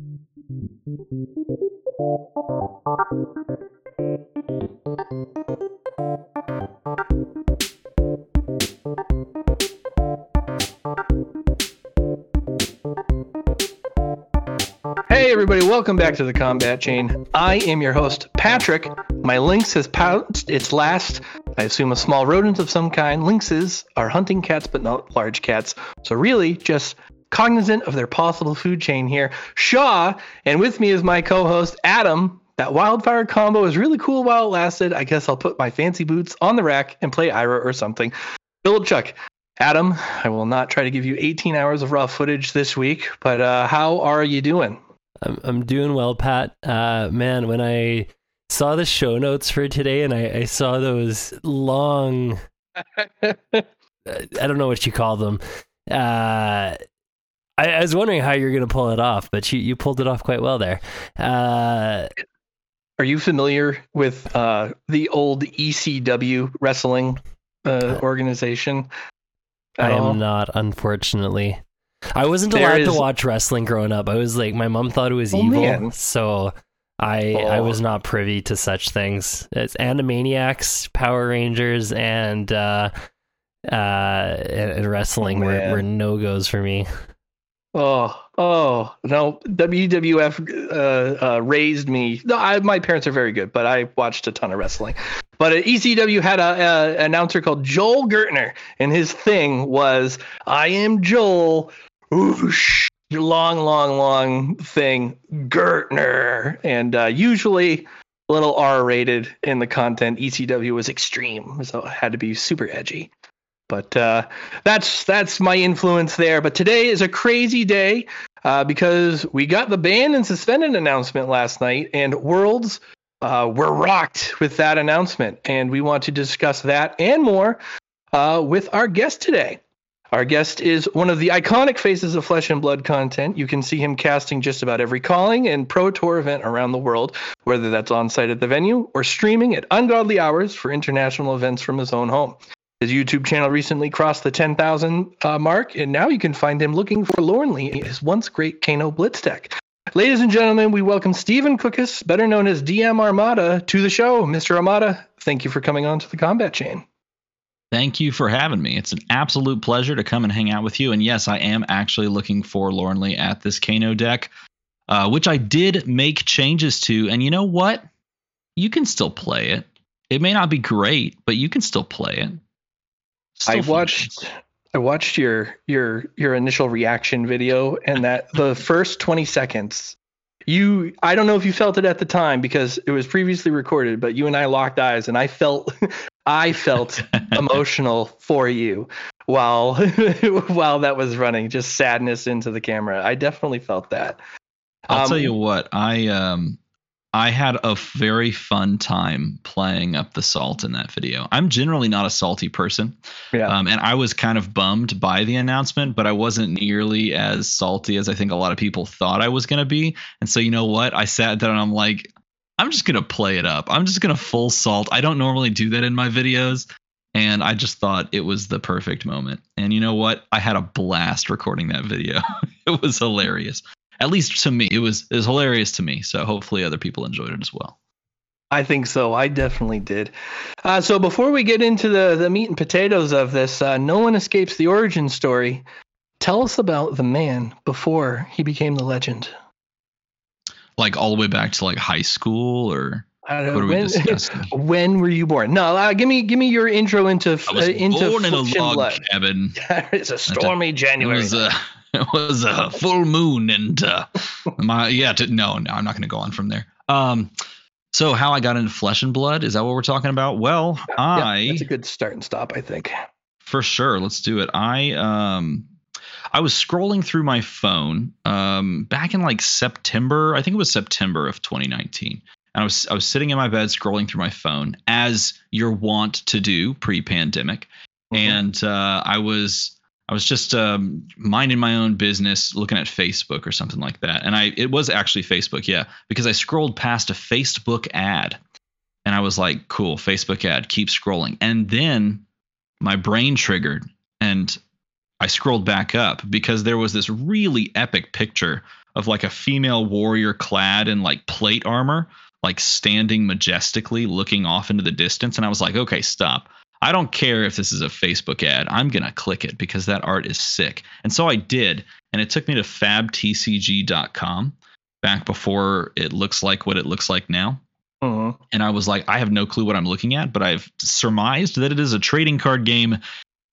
Hey everybody, welcome back to the Combat Chain. I am your host, Patrick. My lynx has pounced its last, I assume a small rodent of some kind. Lynxes are hunting cats, but not large cats. So really, just cognizant of their possible food chain here. Shaw, and with me is my co-host, Adam. That Wildfire combo is really cool while it lasted. I guess I'll put my fancy boots on the rack and play Ira or something. Philip Chuck. Adam, I will not try to give you 18 hours of raw footage this week, but how are you doing? I'm doing well, Pat. Man, when I saw the show notes for today and I saw those long I don't know what you call them. I was wondering how you're going to pull it off, but you pulled it off quite well there. Are you familiar with the old ECW wrestling organization? I am not, unfortunately. I wasn't allowed to watch wrestling growing up. I was like, my mom thought it was evil, man. So I was not privy to such things. It's Animaniacs, Power Rangers, and wrestling were no-goes for me. Oh no! WWF raised me. No, my parents are very good, but I watched a ton of wrestling. But ECW had an announcer called Joel Gertner, and his thing was, "I am Joel." Oosh. Long thing, Gertner, and usually a little R-rated in the content. ECW was extreme, so it had to be super edgy. But that's my influence there. But today is a crazy day because we got the banned and suspended announcement last night, and Worlds were rocked with that announcement. And we want to discuss that and more with our guest today. Our guest is one of the iconic faces of Flesh and Blood content. You can see him casting just about every calling and pro tour event around the world, whether that's on site at the venue or streaming at ungodly hours for international events from his own home. His YouTube channel recently crossed the 10,000 mark, and now you can find him looking forlornly in his once great Kano Blitz deck. Ladies and gentlemen, we welcome Stephen Cookus, better known as DM Armada, to the show. Mr. Armada, thank you for coming on to the Combat Chain. Thank you for having me. It's an absolute pleasure to come and hang out with you. And yes, I am actually looking forlornly at this Kano deck, which I did make changes to. And you know what? You can still play it. It may not be great, but you can still play it. I watched your initial reaction video, and that the first 20 seconds, I don't know if you felt it at the time because it was previously recorded, but you and I locked eyes, and I felt emotional for you while that was running, just sadness into the camera. I definitely felt that. I'll tell you what, I had a very fun time playing up the salt in that video. I'm generally not a salty person, and I was kind of bummed by the announcement, but I wasn't nearly as salty as I think a lot of people thought I was going to be. And so you know what? I sat there and I'm like, I'm just going to play it up. I'm just going to full salt. I don't normally do that in my videos, and I just thought it was the perfect moment. And you know what? I had a blast recording that video. It was hilarious. At least to me, it was hilarious to me. So hopefully other people enjoyed it as well. I think so. I definitely did. So before we get into the meat and potatoes of this, no one escapes the origin story. Tell us about the man before he became the legend. Like all the way back to like high school, or what are we discussing? When were you born? No, give me your intro into born in a log cabin. It's a stormy January. It was a full moon, and I'm not going to go on from there. So how I got into Flesh and Blood, is that what we're talking about? Well, that's a good start and stop, I think. For sure, let's do it. I was scrolling through my phone back in like September. I think it was September of 2019. And I was sitting in my bed scrolling through my phone, as you're wont to do pre-pandemic. Mm-hmm. And I was just minding my own business, looking at Facebook or something like that. And it was actually Facebook, yeah, because I scrolled past a Facebook ad. And I was like, cool, Facebook ad, keep scrolling. And then my brain triggered, and I scrolled back up because there was this really epic picture of like a female warrior clad in like plate armor, like standing majestically looking off into the distance. And I was like, okay, stop. I don't care if this is a Facebook ad. I'm going to click it because that art is sick. And so I did. And it took me to fabtcg.com back before it looks like what it looks like now. Uh-huh. And I was like, I have no clue what I'm looking at, but I've surmised that it is a trading card game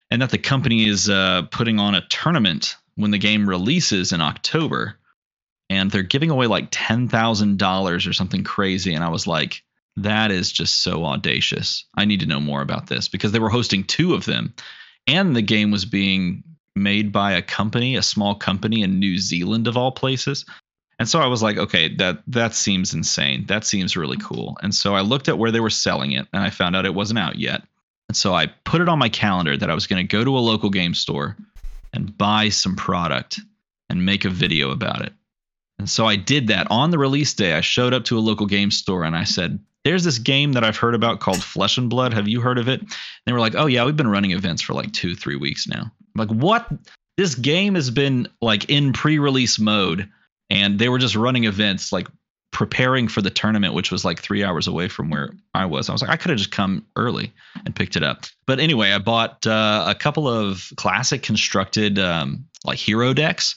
and that the company is putting on a tournament when the game releases in October. And they're giving away like $10,000 or something crazy. And I was like, that is just so audacious. I need to know more about this because they were hosting two of them. And the game was being made by a company, a small company in New Zealand of all places. And so I was like, okay, that seems insane. That seems really cool. And so I looked at where they were selling it and I found out it wasn't out yet. And so I put it on my calendar that I was going to go to a local game store and buy some product and make a video about it. And so I did that on the release day. I showed up to a local game store and I said, there's this game that I've heard about called Flesh and Blood. Have you heard of it? And they were like, oh yeah, we've been running events for like 2-3 weeks now. I'm like, what? This game has been like in pre-release mode. And they were just running events, like preparing for the tournament, which was like 3 hours away from where I was. I was like, I could have just come early and picked it up. But anyway, I bought a couple of classic constructed like hero decks,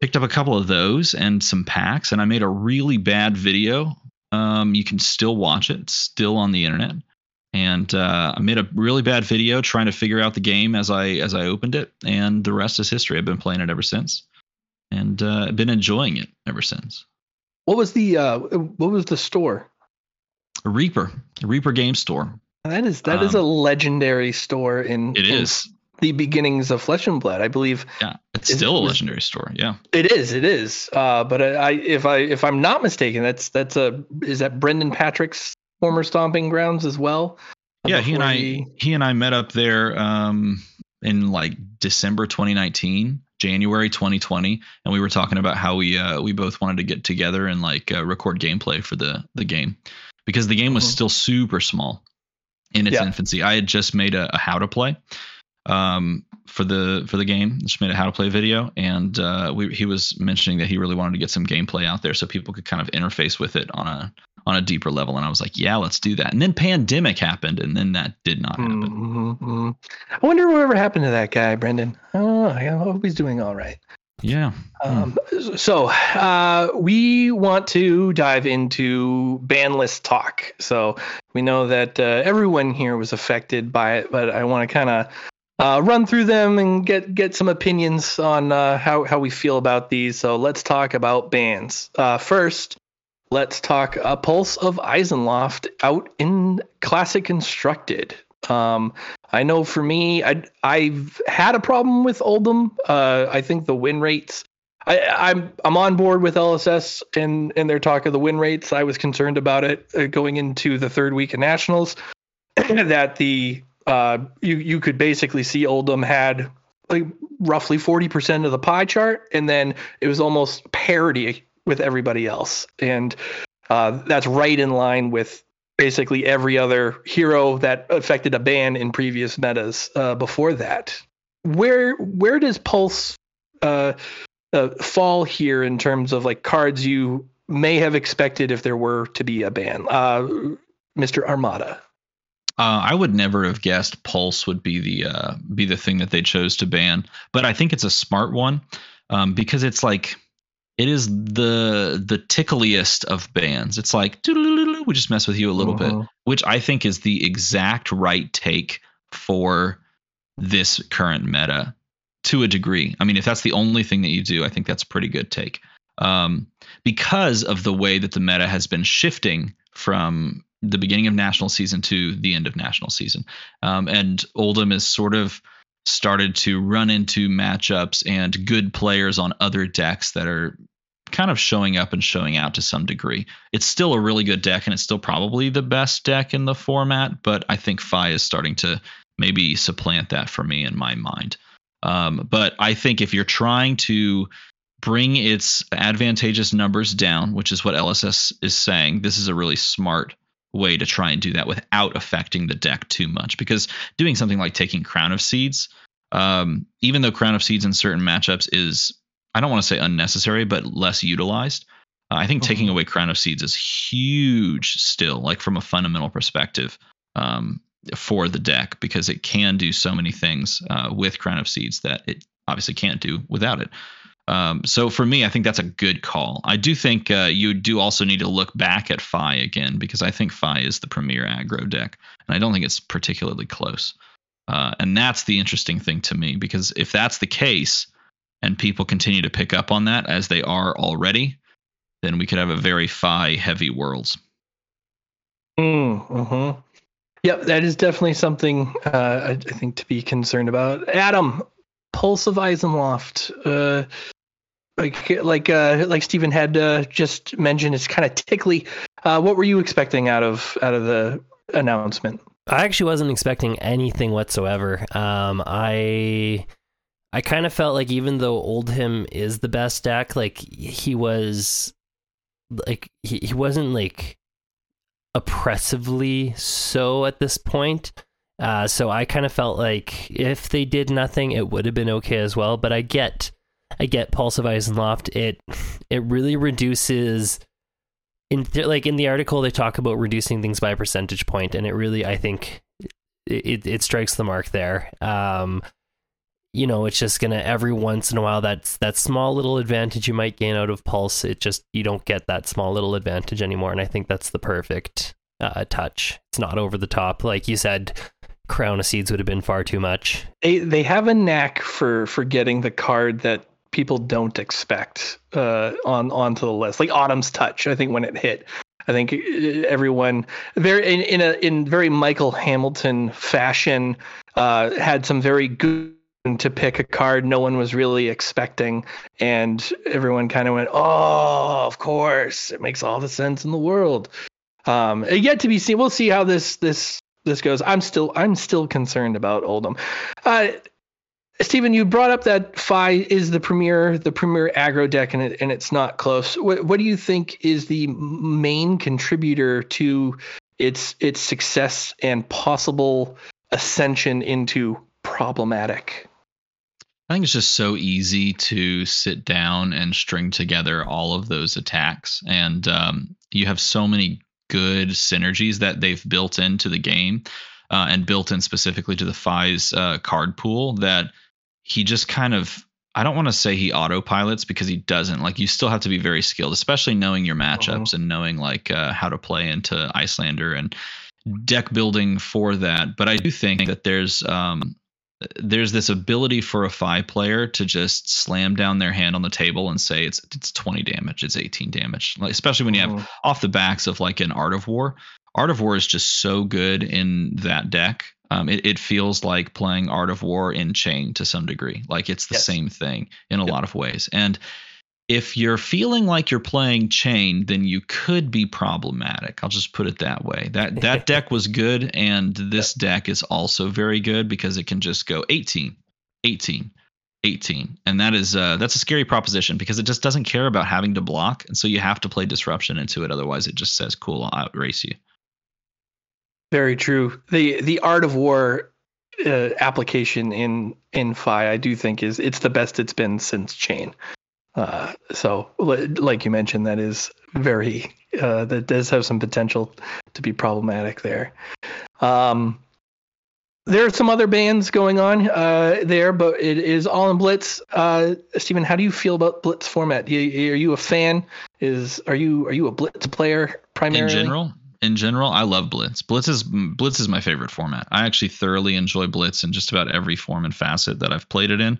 picked up a couple of those and some packs. And I made a really bad video. You can still watch it. It's still on the internet. And I made a really bad video trying to figure out the game as I opened it. And the rest is history. I've been playing it ever since. And I've been enjoying it ever since. What was the store? Reaper Game Store. That is a legendary store in the beginnings of Flesh and Blood, I believe. Yeah, it's still a legendary store. Yeah, it is. But if I'm not mistaken, is that Brendan Patrick's former stomping grounds as well? Yeah, he and I met up there in like December 2019. January 2020, and we were talking about how we both wanted to get together and like record gameplay for the game, because the game was still super small in its infancy. I had just made a how to play for the game. Just made a how to play video, and he was mentioning that he really wanted to get some gameplay out there so people could kind of interface with it on a deeper level. And I was like, yeah, let's do that. And then pandemic happened, and then that did not happen. Mm-hmm. I wonder whatever happened to that guy, Brendan. I don't know. I hope he's doing all right. Yeah. So we want to dive into ban list talk. So we know that everyone here was affected by it, but I want to kind of run through them and get some opinions on how we feel about these. So let's talk about bans. First, let's talk a Pulse of Eisenloft out in Classic Constructed. I know for me, I've had a problem with Oldham. I think the win rates. I'm on board with LSS and their talk of the win rates. I was concerned about it going into the third week of Nationals that the you could basically see Oldham had like roughly 40% of the pie chart, and then it was almost parity with everybody else. And that's right in line with basically every other hero that affected a ban in previous metas before that. Where does Pulse fall here in terms of like cards you may have expected if there were to be a ban? Mr. Armada. I would never have guessed Pulse would be the thing that they chose to ban, but I think it's a smart one because it's like, it is the tickliest of bans. It's like, we just mess with you a little bit, which I think is the exact right take for this current meta to a degree. I mean, if that's the only thing that you do, I think that's a pretty good take. Because of the way that the meta has been shifting from the beginning of National Season to the end of National Season. And Oldham is sort of started to run into matchups and good players on other decks that are kind of showing up and showing out to some degree. It's still a really good deck, and it's still probably the best deck in the format, but I think Phi is starting to maybe supplant that for me in my mind. But I think if you're trying to bring its advantageous numbers down, which is what LSS is saying, this is a really smart way to try and do that without affecting the deck too much, because doing something like taking Crown of Seeds, even though Crown of Seeds in certain matchups is I don't want to say unnecessary, but less utilized. I think taking away Crown of Seeds is huge still, like from a fundamental perspective for the deck, because it can do so many things with Crown of Seeds that it obviously can't do without it. So for me, I think that's a good call. I do think you do also need to look back at Phi again, because I think Phi is the premier aggro deck, and I don't think it's particularly close. And that's the interesting thing to me, because if that's the case and people continue to pick up on that as they are already, then we could have a very Phi heavy Worlds. Yep, that is definitely something I think to be concerned about. Adam, Pulse of Eisenloft, like Stephen had just mentioned, it's kind of tickly. What were you expecting out of the announcement? I actually wasn't expecting anything whatsoever. I kind of felt like, even though Oldham is the best deck, like he wasn't like oppressively so at this point. So I kind of felt like if they did nothing, it would have been okay as well. But I get Pulse of Eisenloft. It really reduces. In the article, they talk about reducing things by a percentage point, and it really, I think, it strikes the mark there. You know, it's just gonna, every once in a while, that small little advantage you might gain out of Pulse, it just, you don't get that small little advantage anymore, and I think that's the perfect touch. It's not over the top, like you said. Crown of Seeds would have been far too much. They have a knack for getting the card that people don't expect onto the list, like Autumn's Touch. I think when it hit, I think everyone very in very Michael Hamilton fashion had some very good to pick a card no one was really expecting, and everyone kind of went, "Oh, of course, it makes all the sense in the world." Yet to be seen. We'll see how this goes. I'm still concerned about Oldham. Stephen, you brought up that Phi is the premier aggro deck, and it's not close. What do you think is the main contributor to its success and possible ascension into problematic? I think it's just so easy to sit down and string together all of those attacks, and you have so many good synergies that they've built into the game, and built in specifically to the Phi's card pool, that he just kind of, I don't want to say he autopilots, because he doesn't. Like, you still have to be very skilled, especially knowing your matchups and knowing like how to play into Icelander and deck building for that. But I do think that there's this ability for a Phi player to just slam down their hand on the table and say it's 20 damage, it's 18 damage, like, especially when you have off the backs of like an Art of War. Art of War is just so good in that deck. It feels like playing Art of War in Chain to some degree. Like, it's the same thing in a lot of ways. And if you're feeling like you're playing Chain, then you could be problematic. I'll just put it that way. That deck was good, and this deck is also very good, because it can just go 18, 18, 18. And that's a scary proposition, because it just doesn't care about having to block, and so you have to play disruption into it. Otherwise, it just says, cool, I'll outrace you. Very true. The Art of War application in Phi, I do think, it's the best it's been since Chain. So like you mentioned, that is very that does have some potential to be problematic there. There are some other bans going on there, but it is all in Blitz. Stephen, how do you feel about Blitz format? Are you a fan? Are you a Blitz player primarily? In general, I love Blitz. Blitz is my favorite format. I actually thoroughly enjoy Blitz in just about every form and facet that I've played it in.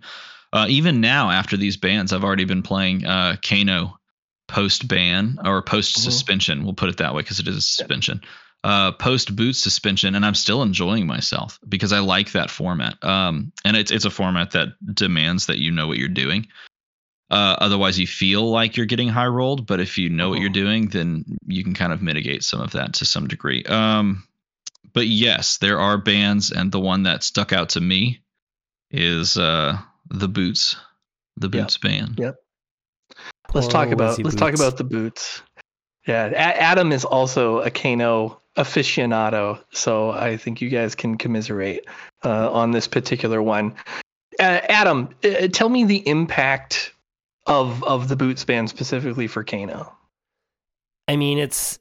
Even now, after these bans, I've already been playing Kano post-ban, or post-suspension. We'll put it that way, because it is a suspension. Post-boot suspension, and I'm still enjoying myself, because I like that format. And it's a format that demands that you know what you're doing. Otherwise, you feel like you're getting high rolled, but if you know what you're doing, then you can kind of mitigate some of that to some degree. But yes, there are bans, and the one that stuck out to me is the boots ban. Yep. Let's talk about the boots. Yeah, Adam is also a Kano aficionado, so I think you guys can commiserate on this particular one. Adam, tell me the impact of the boot span specifically for Kano. I mean, it's...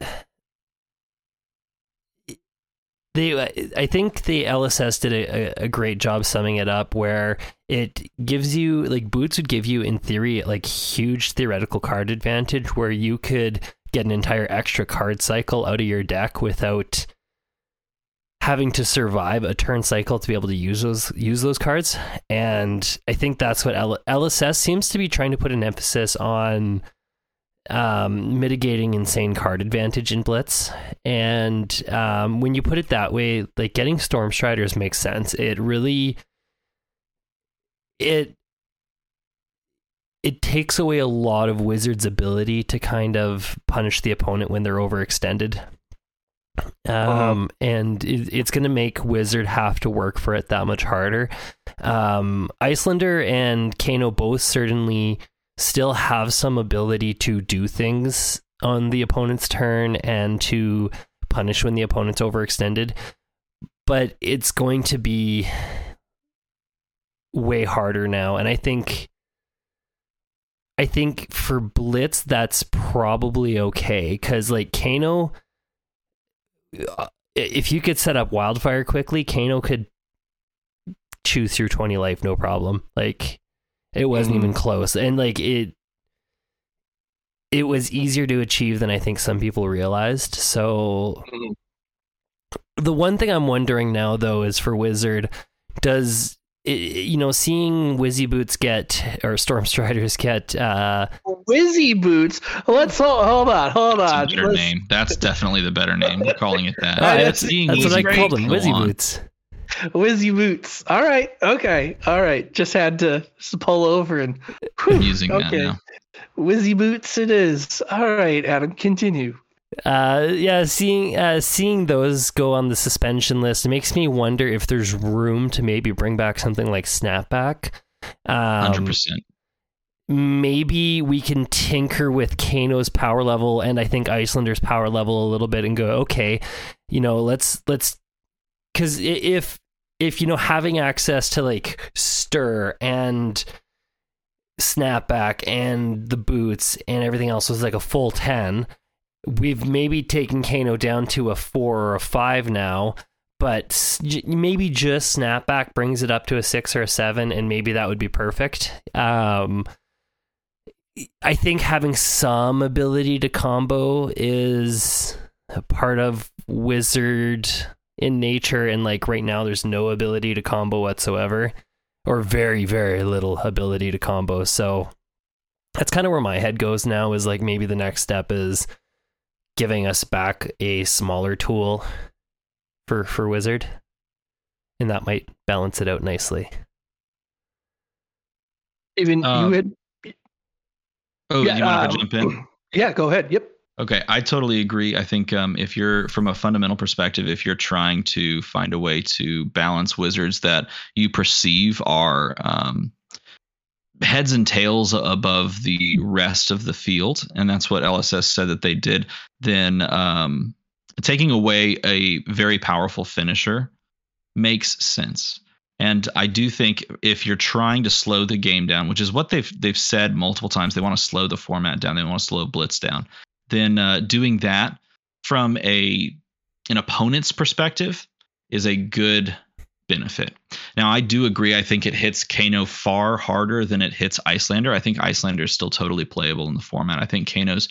I think the LSS did a great job summing it up, where it gives you, like, boots would give you, in theory, like, huge theoretical card advantage where you could get an entire extra card cycle out of your deck without having to survive a turn cycle to be able to use those cards. And I think that's what LSS seems to be trying to put an emphasis on, mitigating insane card advantage in Blitz. And when you put it that way, like, getting Stormstriders makes sense. It really, it takes away a lot of Wizards' ability to kind of punish the opponent when they're overextended. And it's going to make Wizard have to work for it that much harder. Icelander and Kano both certainly still have some ability to do things on the opponent's turn and to punish when the opponent's overextended, but it's going to be way harder now. And I think for Blitz, that's probably okay, because, like, Kano, if you could set up Wildfire quickly, Kano could chew through 20 life, no problem. Like, it wasn't even close. And, like, it was easier to achieve than I think some people realized. So the one thing I'm wondering now, though, is for Wizard, does... you know, seeing Whizzyboots get, or Stormstriders get... Whizzyboots? Let's hold on. That's a better name. That's definitely the better name. We're calling it that. That's what I called them, Whizzyboots. Whizzyboots. All right. Okay. All right. Just had to pull over and... I'm using that now. Whizzyboots it is. All right, Adam, continue. Seeing those go on the suspension list, it makes me wonder if there's room to maybe bring back something like Snapback. 100%. Maybe we can tinker with Kano's power level and I think Icelander's power level a little bit and go, okay, you know, let's because if you know, having access to, like, Stir and Snapback and the boots and everything else was like a full 10. We've maybe taken Kano down to a 4 or a 5 now, but maybe just Snapback brings it up to a 6 or a 7, and maybe that would be perfect. I think having some ability to combo is a part of Wizard in nature, and, like, right now there's no ability to combo whatsoever, or very, very little ability to combo. So that's kind of where my head goes now, is, like, maybe the next step is giving us back a smaller tool for Wizard, and that might balance it out nicely. Even you had... Oh, yeah, you want to jump in? Yeah, go ahead. Yep. Okay, I totally agree. I think if you're, from a fundamental perspective, if you're trying to find a way to balance Wizards that you perceive are... heads and tails above the rest of the field, and that's what LSS said that they did, then taking away a very powerful finisher makes sense. And I do think if you're trying to slow the game down, which is what they've said multiple times, they want to slow the format down, they want to slow Blitz down, then doing that from an opponent's perspective is a good benefit. Now, I do agree. I think it hits Kano far harder than it hits Icelander. I think Icelander is still totally playable in the format. I think Kano's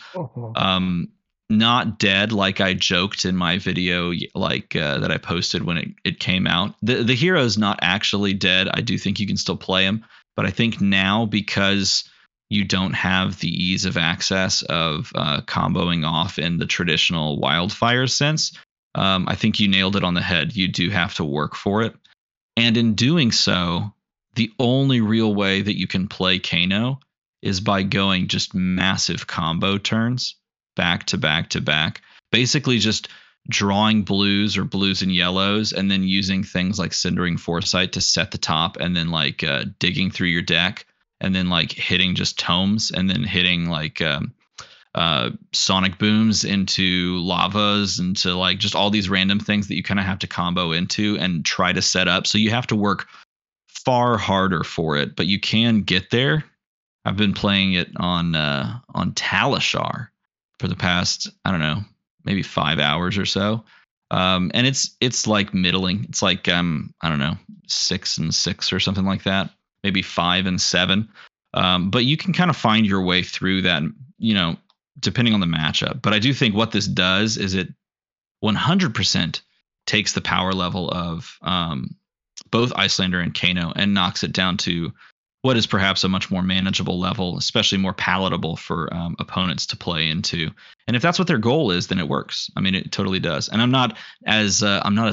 not dead, like I joked in my video, like that I posted when it came out. The hero's not actually dead. I do think you can still play him, but I think now, because you don't have the ease of access of comboing off in the traditional Wildfire sense, I think you nailed it on the head. You do have to work for it. And in doing so, the only real way that you can play Kano is by going just massive combo turns back to back to back, basically just drawing blues or blues and yellows, and then using things like Cindering Foresight to set the top, and then like digging through your deck, and then like hitting just tomes, and then hitting like sonic booms into lavas, into like just all these random things that you kind of have to combo into and try to set up. So you have to work far harder for it, but you can get there. I've been playing it on Talishar for the past, I don't know, maybe 5 hours or so. And it's like middling. It's like, I don't know, 6 and 6 or something like that, maybe 5 and 7. But you can kind of find your way through that, you know, depending on the matchup. But I do think what this does is it 100% takes the power level of both Icelander and Kano and knocks it down to what is perhaps a much more manageable level, especially more palatable for opponents to play into. And if that's what their goal is, then it works. I mean, it totally does. And I'm not as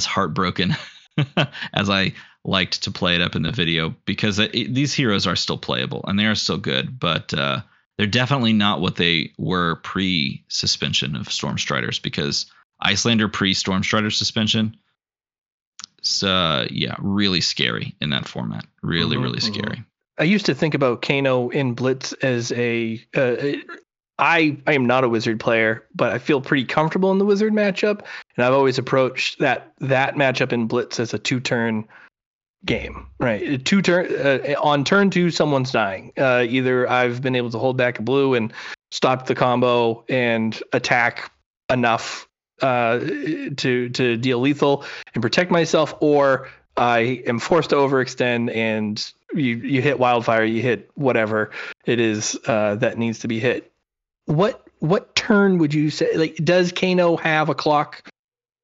heartbroken as I liked to play it up in the video, because these heroes are still playable and they are still good, but they're definitely not what they were pre-suspension of Stormstriders, because Icelander pre-Stormstrider suspension. So, yeah, really scary in that format. Really, really scary. I used to think about Kano in Blitz as a... I am not a Wizard player, but I feel pretty comfortable in the Wizard matchup. And I've always approached that matchup in Blitz as a two-turn game, right? On turn two, someone's dying. Either I've been able to hold back a blue and stop the combo and attack enough to deal lethal and protect myself, or I am forced to overextend and you hit Wildfire, you hit whatever it is that needs to be hit. What turn would you say, like, does Kano have a clock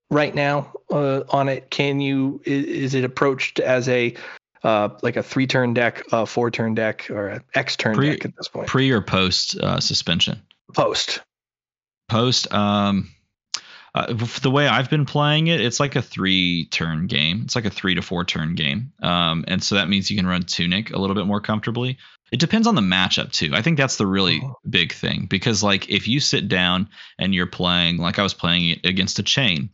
right now on it? Is it approached as a like a 3-turn deck, a 4-turn deck, or an X-turn deck at this point? Pre or post suspension? Post. The way I've been playing it, it's like a 3-turn game. It's like a 3 to 4 turn game. And so that means you can run Tunic a little bit more comfortably. It depends on the matchup too. I think that's the really big thing, because like if you sit down and you're playing, like I was playing it against a Chain,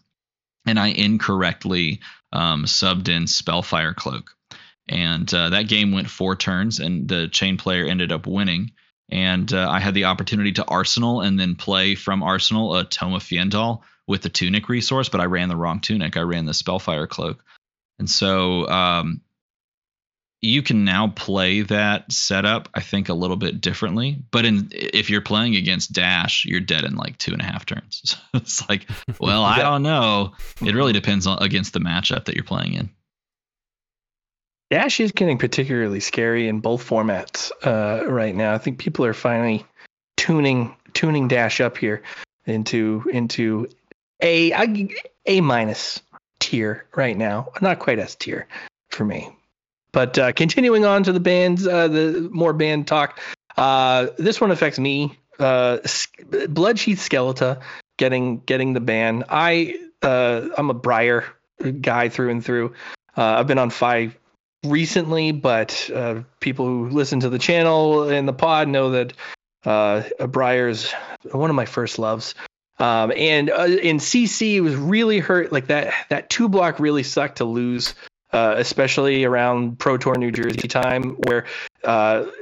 and I incorrectly subbed in Spellfire Cloak, and that game went 4 turns, and the Chain player ended up winning. And I had the opportunity to Arsenal and then play from Arsenal a Tome of Fiendal with the Tunic resource, but I ran the wrong Tunic. I ran the Spellfire Cloak. And so you can now play that setup, I think, a little bit differently. But if you're playing against Dash, you're dead in like 2.5 turns. So it's like, well, I don't know. It really depends on against the matchup that you're playing in. Dash is getting particularly scary in both formats right now. I think people are finally tuning Dash up here into a minus tier right now. Not quite S tier for me. But continuing on to the bands, the more band talk. This one affects me. Bloodsheath Skelleta getting the ban. I'm a Briar guy through and through. I've been on Phi recently, but people who listen to the channel and the pod know that Briar's one of my first loves. And in CC, it was really hurt. Like that 2-block really sucked to lose, especially around Pro Tour New Jersey time, where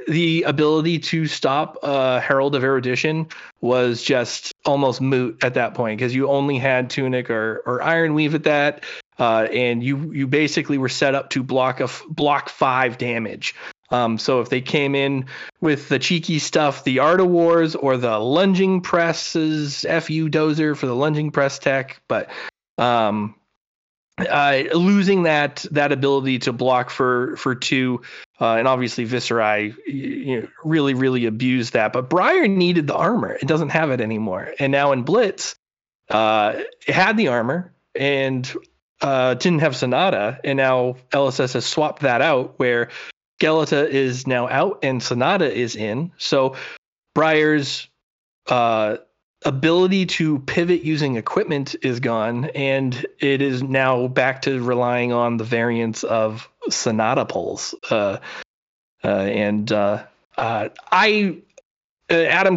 the ability to stop Herald of Erudition was just almost moot at that point, because you only had Tunic or Iron Weave at that. And you basically were set up to block 5 damage. So if they came in with the cheeky stuff, the Art of Wars or the lunging presses, FU Dozer for the lunging press tech, but losing that ability to block for 2, and obviously Viscerai, you know, really, really abused that. But Briar needed the armor. It doesn't have it anymore. And now in Blitz, it had the armor and didn't have Sonata, and now LSS has swapped that out, where Skelleta is now out and Sonata is in. So Briar's ability to pivot using equipment is gone, and it is now back to relying on the variants of Sonata pulls. Adam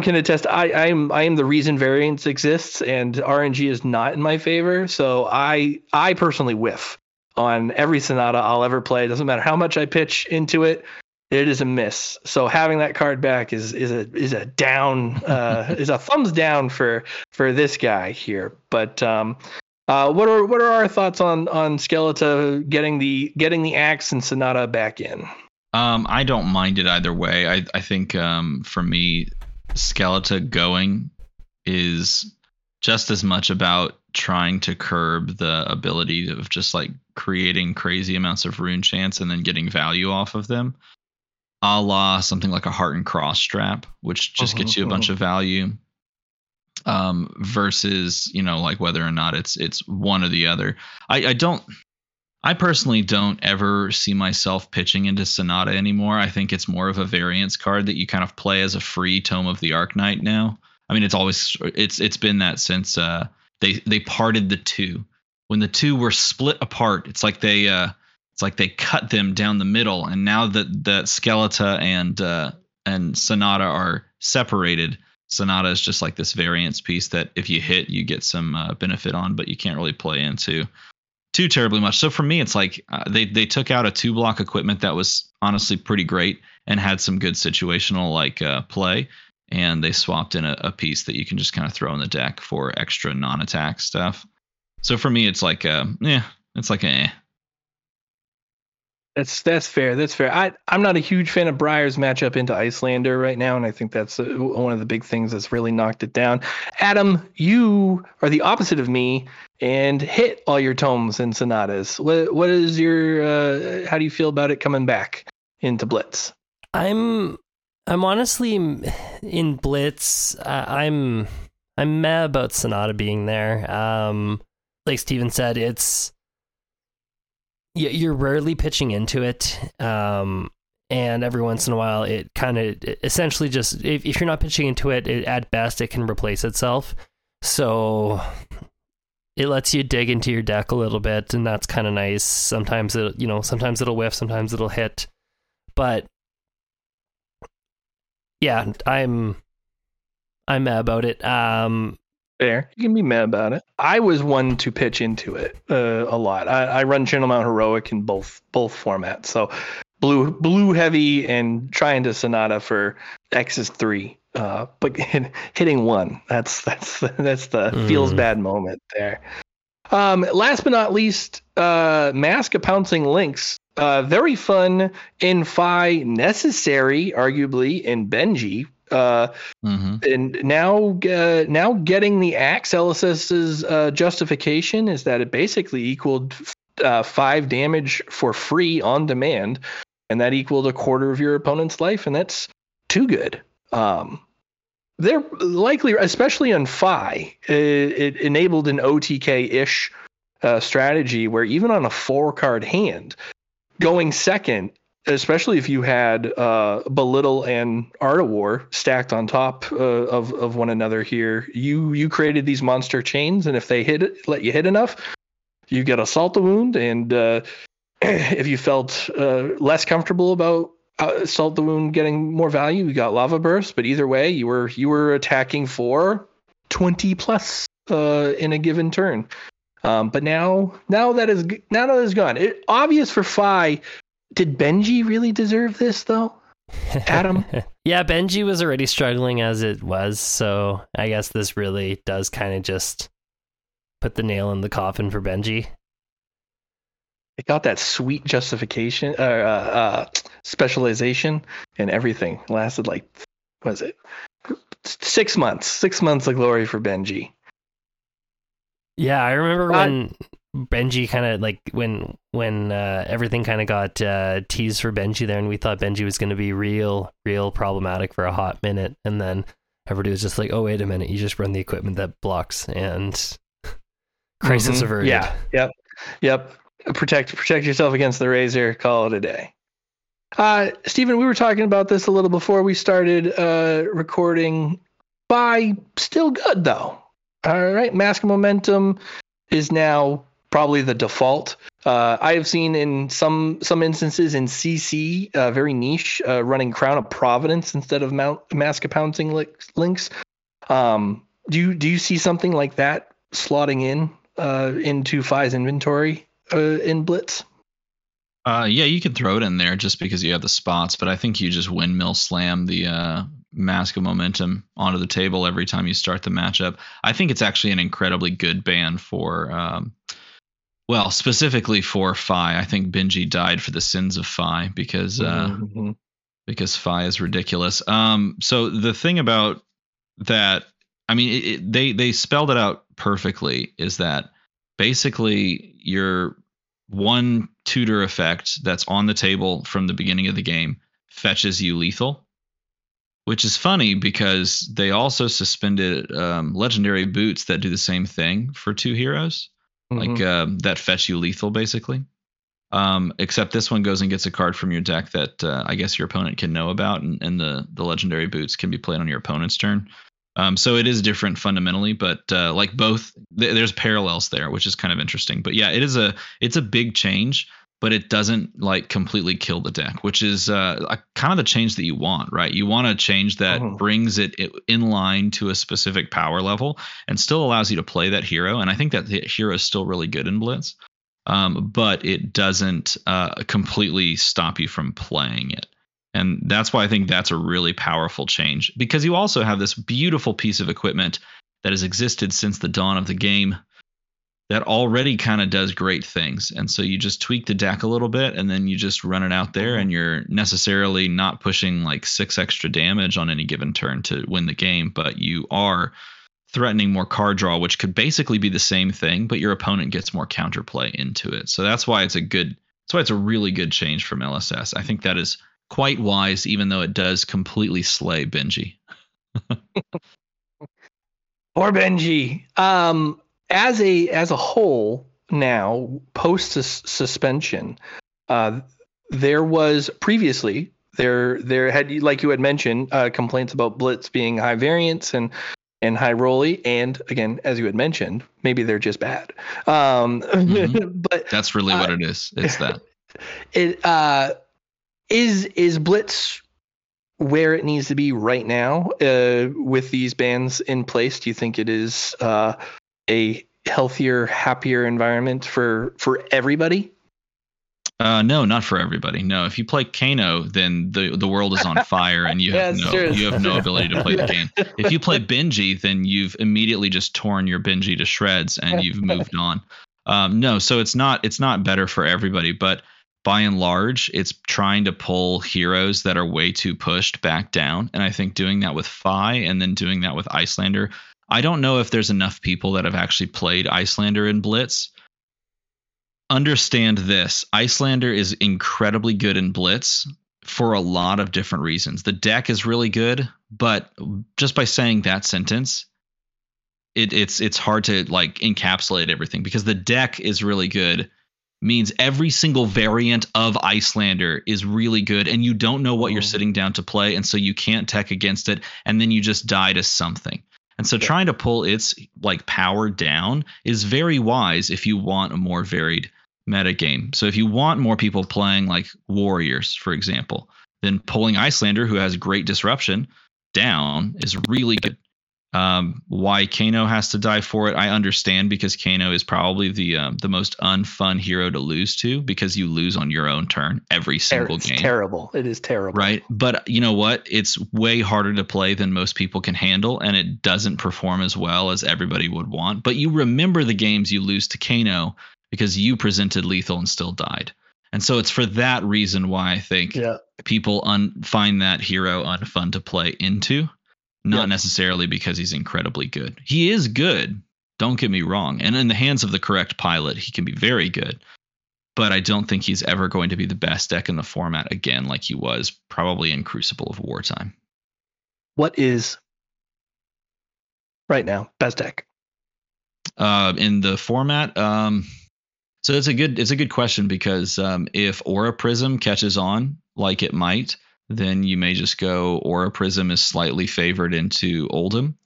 can attest, I am the reason variance exists, and RNG is not in my favor. So I personally whiff on every Sonata I'll ever play. It doesn't matter how much I pitch into it. It is a miss. So having that card back is a down, is a thumbs down for this guy here. But what are our thoughts on Skelleta getting the axe and Sonata back in? I don't mind it either way. I think for me, Skeletor going is just as much about trying to curb the ability of just like creating crazy amounts of rune chance and then getting value off of them. A la something like a Heart and Cross strap, which just gets you a bunch of value. Versus, you know, like whether or not it's one or the other. I personally don't ever see myself pitching into Sonata anymore. I think it's more of a variance card that you kind of play as a free Tome of the Arknight now. I mean, it's been that since they parted the two. When the two were split apart, it's like they cut them down the middle, and now that Skeletor and Sonata are separated, Sonata is just like this variance piece that if you hit, you get some benefit on, but you can't really play into too terribly much. So for me, it's like they took out a 2-block equipment that was honestly pretty great and had some good situational play, and they swapped in a piece that you can just kind of throw in the deck for extra non-attack stuff. So for me, it's like eh. That's fair. That's fair. I'm not a huge fan of Briar's matchup into Icelander right now, and I think that's one of the big things that's really knocked it down. Adam, you are the opposite of me and hit all your tomes and sonatas. What is your how do you feel about it coming back into Blitz? I'm honestly in Blitz. I'm mad about Sonata being there. Like Steven said, it's. Yeah, you're rarely pitching into it, and every once in a while, it kind of essentially just if you're not pitching into it, at best it can replace itself. So it lets you dig into your deck a little bit, and that's kind of nice. Sometimes sometimes it'll whiff, sometimes it'll hit, but yeah, I'm mad about it. Fair. You can be mad about it. I was one to pitch into it a lot. I run Channel Mount Heroic in both formats. So blue heavy and trying to Sonata for X is 3, but hitting 1. That's the feels bad moment there. Last but not least, Mask of Pouncing Lynx. Very fun in Phi, necessary arguably in Benji. And now getting the axe, LSS's justification is that it basically equaled 5 damage for free on demand, and that equaled a quarter of your opponent's life, and that's too good. They're likely, especially on Phi, it enabled an OTK-ish strategy where even on a 4-card hand, going second, especially if you had Belittle and Art of War stacked on top of one another here, you created these monster chains, and if they let you hit enough, you get Assault the Wound, and if you felt less comfortable about Assault the Wound getting more value, you got Lava Burst, but either way, you were attacking for 20 plus in a given turn. But now that is gone. It obvious for Phi. Did Benji really deserve this, though, Adam? Yeah, Benji was already struggling as it was, so I guess this really does kind of just put the nail in the coffin for Benji. It got that sweet justification, specialization, and everything. It lasted 6 months. 6 months of glory for Benji. Yeah, I remember when Benji kind of when everything kind of got teased for Benji there, and we thought Benji was going to be real problematic for a hot minute, and then everybody was just like, oh, wait a minute, you just run the equipment that blocks, and crisis averted. Yeah, yep. Protect yourself against the razor, call it a day. Stephen, we were talking about this a little before we started recording. By still good, though. All right, Mask of Momentum is now probably the default. I have seen in some instances in CC, very niche, running Crown of Providence instead of Mask of Pouncing Lynx. Do you see something like that slotting in into Phi's inventory in Blitz? Yeah, you could throw it in there just because you have the spots, but I think you just windmill slam the Mask of Momentum onto the table every time you start the matchup. I think it's actually an incredibly good ban for Well, specifically for Phi, I think Benji died for the sins of Phi because Phi is ridiculous. So the thing about that, I mean, they spelled it out perfectly, is that basically your one tutor effect that's on the table from the beginning of the game fetches you lethal, which is funny because they also suspended legendary boots that do the same thing for two heroes. Like that fetch you lethal, basically. Except this one goes and gets a card from your deck that I guess your opponent can know about, and the legendary boots can be played on your opponent's turn. So it is different fundamentally, but like both, there's parallels there, which is kind of interesting. But yeah, it's a big change, but it doesn't like completely kill the deck, which is kind of the change that you want, right? You want a change that brings it in line to a specific power level and still allows you to play that hero. And I think that the hero is still really good in Blitz, but it doesn't completely stop you from playing it. And that's why I think that's a really powerful change, because you also have this beautiful piece of equipment that has existed since the dawn of the game that already kind of does great things. And so you just tweak the deck a little bit and then you just run it out there, and you're necessarily not pushing like 6 extra damage on any given turn to win the game, but you are threatening more card draw, which could basically be the same thing, but your opponent gets more counterplay into it. So that's why it's a really good change from LSS. I think that is quite wise, even though it does completely slay Benji. Poor Benji. As a whole now, post suspension, there was previously there had, like you had mentioned, complaints about Blitz being high variance and high rolly, and again, as you had mentioned, maybe they're just bad. But that's really what it is. It's that it is Blitz where it needs to be right now with these bans in place. Do you think it is a healthier, happier environment for everybody? No, not for everybody. No, if you play Kano, then the world is on fire and you have no ability to play the game. If you play Benji, then you've immediately just torn your Benji to shreds and you've moved on. No, so it's not better for everybody, but by and large, it's trying to pull heroes that are way too pushed back down. And I think doing that with Phi and then doing that with Icelander, I don't know if there's enough people that have actually played Icelander in Blitz. Understand this. Icelander is incredibly good in Blitz for a lot of different reasons. The deck is really good, but just by saying that sentence, it's hard to like encapsulate everything, because the deck is really good means every single variant of Icelander is really good, and you don't know what you're sitting down to play, and so you can't tech against it, and then you just die to something. And so trying to pull its like power down is very wise if you want a more varied metagame. So if you want more people playing like Warriors, for example, then pulling Icelander, who has great disruption, down is really good. Why Kano has to die for it, I understand, because Kano is probably the most unfun hero to lose to, because you lose on your own turn every single game. It's terrible. It is terrible. Right. But you know what? It's way harder to play than most people can handle, and it doesn't perform as well as everybody would want. But you remember the games you lose to Kano because you presented lethal and still died. And so it's for that reason why I think people find that hero unfun to play into. Not necessarily because he's incredibly good. He is good, don't get me wrong. And in the hands of the correct pilot, he can be very good. But I don't think he's ever going to be the best deck in the format again, like he was probably in Crucible of Wartime. What is, right now, best deck? In the format? So it's a good question, because if Aura Prism catches on like it might, then you may just go Aura Prism is slightly favored into Oldham.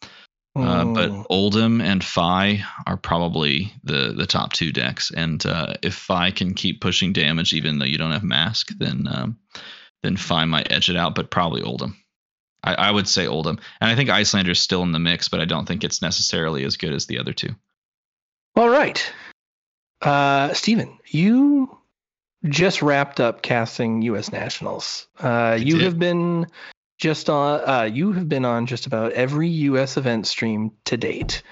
But Oldham and Phi are probably the top two decks. And if Phi can keep pushing damage, even though you don't have Mask, then Phi might edge it out, but probably Oldham. I would say Oldham. And I think Icelander is still in the mix, but I don't think it's necessarily as good as the other two. All right. Stephen, you just wrapped up casting U.S. Nationals. You have been on just about every U.S. event stream to date.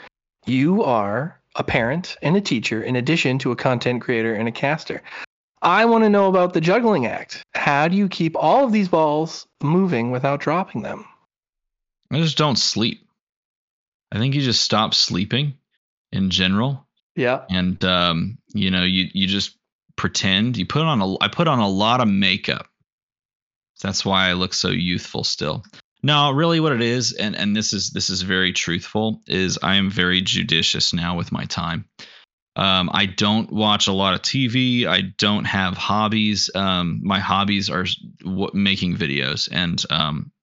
You are a parent and a teacher in addition to a content creator and a caster. I want to know about the juggling act. How do you keep all of these balls moving without dropping them? I just don't sleep. I think you just stop sleeping in general. Yeah. And, you know, you just pretend. You put on I put on a lot of makeup. That's why I look so youthful still. No, really what it is, and this is very truthful, is I am very judicious now with my time. I don't watch a lot of TV. I don't have hobbies. My hobbies are making videos and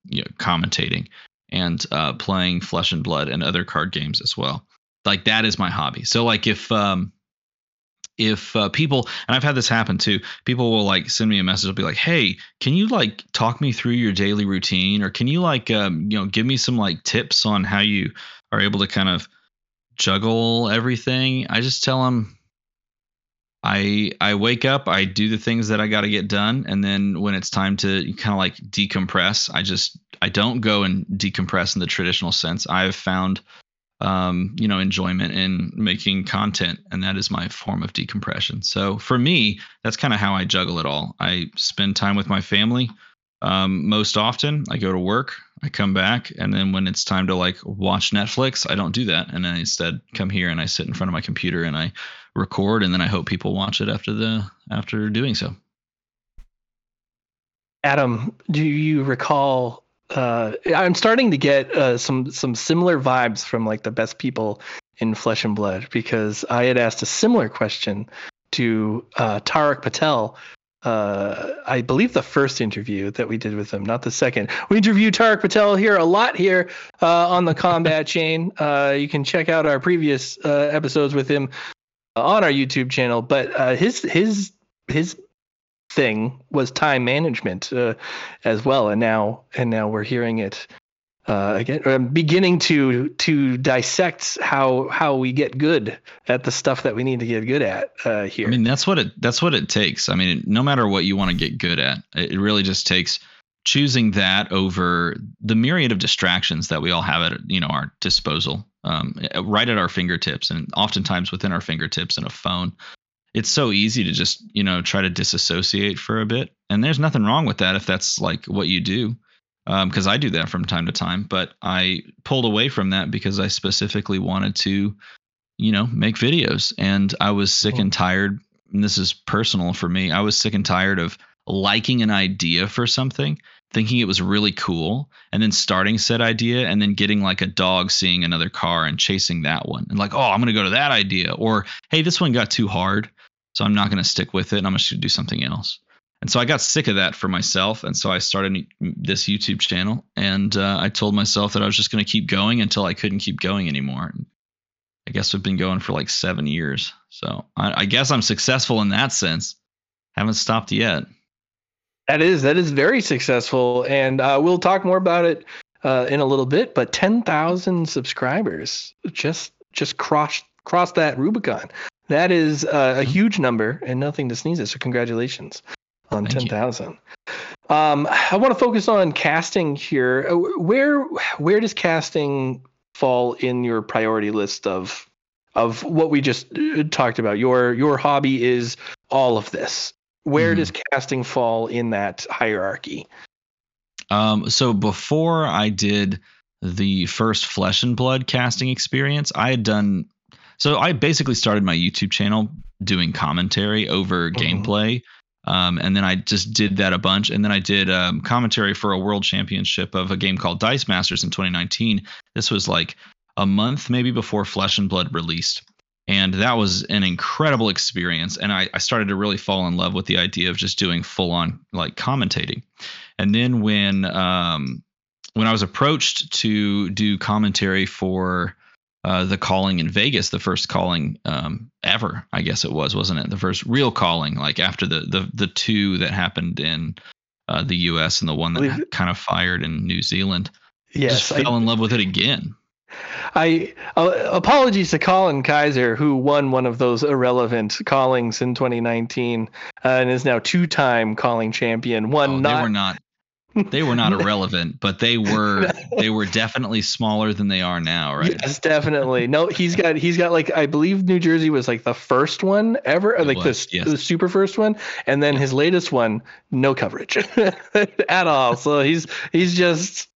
you know, commentating and playing Flesh and Blood and other card games as well. Like, that is my hobby. So like if people, and I've had this happen too, people will like send me a message. They'll be like, hey, can you like talk me through your daily routine? Or can you like, you know, give me some like tips on how you are able to kind of juggle everything? I just tell them I wake up, I do the things that I got to get done. And then when it's time to kind of like decompress, I don't go and decompress in the traditional sense. I've found you know, enjoyment in making content, and that is my form of decompression. So for me, that's kind of how I juggle it all. I spend time with my family. Most often I go to work, I come back, and then when it's time to like watch Netflix, I don't do that. And then I instead come here and I sit in front of my computer and I record, and then I hope people watch it after doing so. Adam, do you recall, I'm starting to get some similar vibes from like the best people in Flesh and Blood, because I had asked a similar question to Tarak Patel. I believe the first interview that we did with him, not the second. We interviewed Tarak Patel a lot here on the Combat Chain. You can check out our previous episodes with him on our YouTube channel. But his thing was time management as well, and now we're hearing it again. I'm beginning to dissect how we get good at the stuff that we need to get good at here. I mean, that's what it takes. I mean, no matter what you want to get good at, it really just takes choosing that over the myriad of distractions that we all have at, you know, our disposal, right at our fingertips, and oftentimes within our fingertips in a phone. It's so easy to just, you know, try to disassociate for a bit. And there's nothing wrong with that if that's like what you do, because I do that from time to time. But I pulled away from that because I specifically wanted to, you know, make videos. And I was sick and tired. And this is personal for me. I was sick and tired of liking an idea for something, thinking it was really cool, and then starting said idea, and then getting like a dog seeing another car and chasing that one. And like, oh, I'm going to go to that idea. Or, hey, this one got too hard, so I'm not going to stick with it, and I'm just going to do something else. And so I got sick of that for myself. And so I started this YouTube channel, and I told myself that I was just going to keep going until I couldn't keep going anymore. And I guess we've been going for like 7 years. So I guess I'm successful in that sense. Haven't stopped yet. That is very successful, and we'll talk more about it in a little bit. But 10,000 subscribers just crossed that Rubicon. That is a huge number and nothing to sneeze at. So congratulations on 10,000. I want to focus on casting here. Where does casting fall in your priority list of what we just talked about? Your hobby is all of this. Where does casting fall in that hierarchy? So before I did the first Flesh and Blood casting experience, I basically started my YouTube channel doing commentary over gameplay. And then I just did that a bunch. And then I did commentary for a world championship of a game called Dice Masters in 2019. This was like a month maybe before Flesh and Blood released. And that was an incredible experience. And I started to really fall in love with the idea of just doing full on like commentating. And then when I was approached to do commentary for the calling in Vegas, the first calling ever, I guess it was, wasn't it? The first real calling, like after the two that happened in the U.S. and the one that kind of fired in New Zealand. Yes, I fell in love with it again. Apologies to Colin Kaiser, who won one of those irrelevant callings in 2019 and is now two-time calling champion. One, oh, not, they were not They were not irrelevant, but they were definitely smaller than they are now, right? Yes, definitely. No, he's got like, I believe New Jersey was like the first one ever, or like the super first one, and then his latest one, no coverage at all. So he's just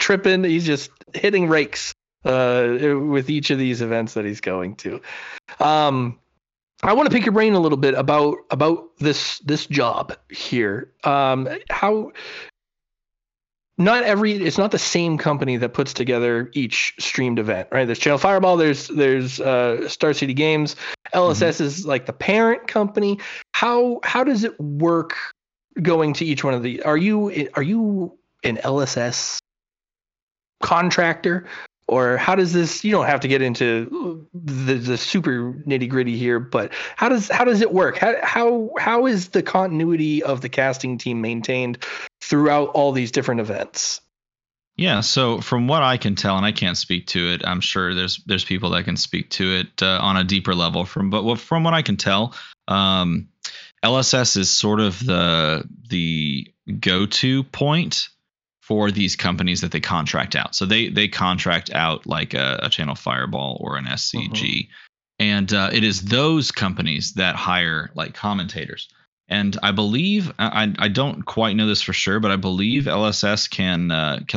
tripping, he's just hitting rakes with each of these events that he's going to. I want to pick your brain a little bit about this job here. How? It's not the same company that puts together each streamed event, right? There's Channel Fireball, there's Star City Games, LSS is like the parent company. How does it work going to each one of the? Are you an LSS contractor, or how does this? You don't have to get into the super nitty gritty here, but how does it work? How is the continuity of the casting team maintained throughout all these different events? Yeah, so from what I can tell, and I can't speak to it, I'm sure there's people that can speak to it on a deeper level. From what I can tell, LSS is sort of the go-to point for these companies that they contract out. So they contract out like a Channel Fireball or an SCG, and it is those companies that hire like commentators. And I believe, I don't quite know this for sure, but I believe LSS can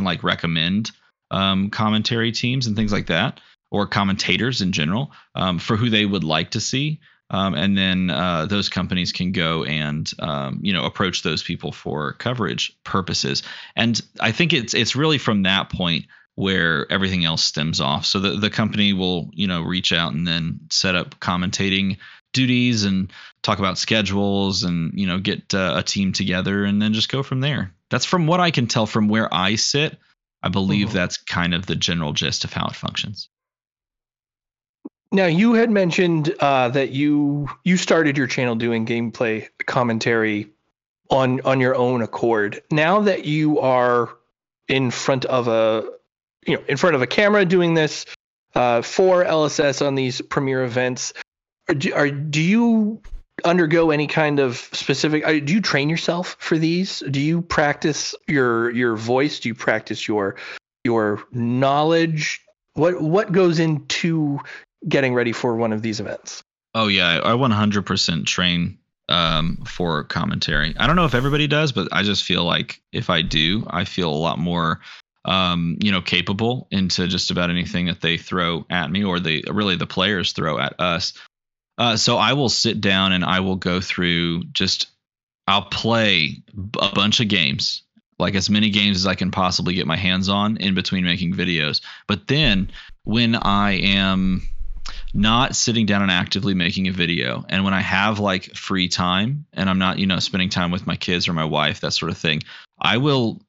like recommend commentary teams and things like that, or commentators in general, for who they would like to see. And then those companies can go and approach those people for coverage purposes. And I think it's really from that point where everything else stems off. So the company will reach out and then set up commentating duties and talk about schedules and get a team together and then just go from there. That's from what I can tell from where I sit. I believe that's kind of the general gist of how it functions. Now, you had mentioned that you started your channel doing gameplay commentary on your own accord. Now that you are in front of a camera doing this for LSS on these premier events, do you undergo any kind of specific? Do you train yourself for these? Do you practice your voice? Do you practice your knowledge? What goes into getting ready for one of these events? Oh yeah, I 100% train for commentary. I don't know if everybody does, but I just feel like if I do, I feel a lot more capable into just about anything that they throw at me, or the players throw at us. So I will sit down and I will go through I'll play a bunch of games, like as many games as I can possibly get my hands on in between making videos. But then when I am not sitting down and actively making a video, and when I have like free time and I'm not, spending time with my kids or my wife, that sort of thing, I will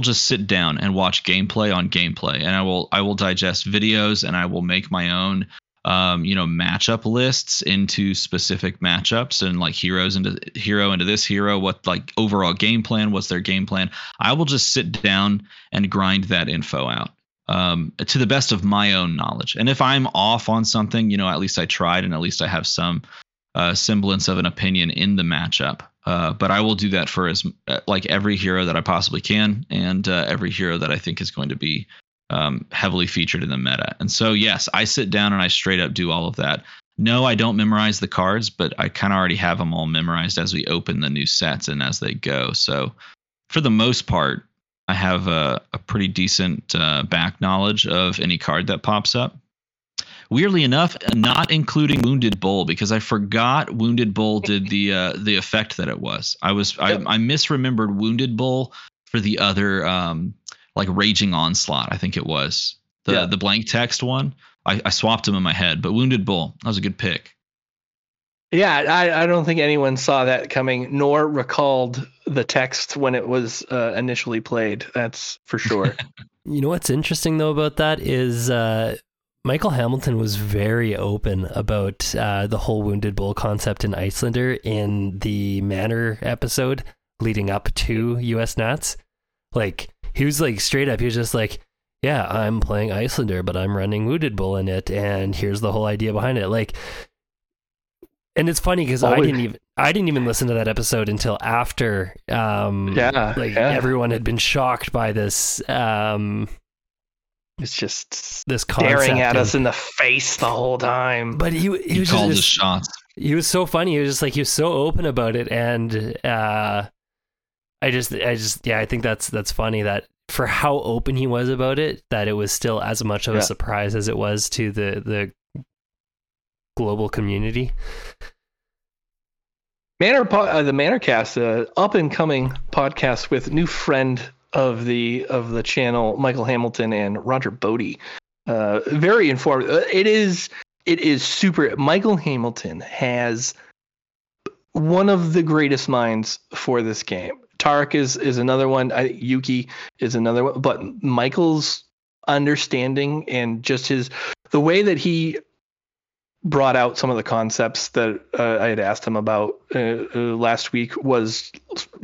just sit down and watch gameplay on gameplay, and I will digest videos, and I will make my own matchup lists into specific matchups, and like hero into this hero, what like overall game plan, what's their game plan. I will just sit down and grind that info out to the best of my own knowledge. And if I'm off on something, at least I tried, and at least I have some semblance of an opinion in the matchup. But I will do that for every hero that I possibly can, and every hero that I think is going to be heavily featured in the meta. And so, yes, I sit down and I straight up do all of that. No, I don't memorize the cards, but I kind of already have them all memorized as we open the new sets and as they go. So for the most part, I have a pretty decent back knowledge of any card that pops up. Weirdly enough, not including Wounded Bull, because I forgot Wounded Bull did the effect that it was. I misremembered Wounded Bull for the other like Raging Onslaught, I think it was the blank text one. I swapped him in my head, but Wounded Bull, that was a good pick. Yeah, I don't think anyone saw that coming, nor recalled the text when it was initially played. That's for sure. You know what's interesting though about that is Michael Hamilton was very open about the whole Wounded Bull concept in Icelander in the Manor episode leading up to U.S. Nats. Like, he was like straight up, he was just like, yeah, I'm playing Icelander, but I'm running Wounded Bull in it, and here's the whole idea behind it. Like, and it's funny because I didn't even I didn't even listen to that episode until after everyone had been shocked by this. It's just this staring at us in the face the whole time. But he was called his shots. He was so funny. He was just like, he was so open about it, and I think that's funny that for how open he was about it, that it was still as much of a surprise as it was to the global community. The Manorcast, up and coming podcast with new friend of the channel, Michael Hamilton and Roger Bodie. Very informative. It is super. Michael Hamilton has one of the greatest minds for this game. Tarek is another one. Yuki is another one. But Michael's understanding and just the way that he brought out some of the concepts that I had asked him about last week was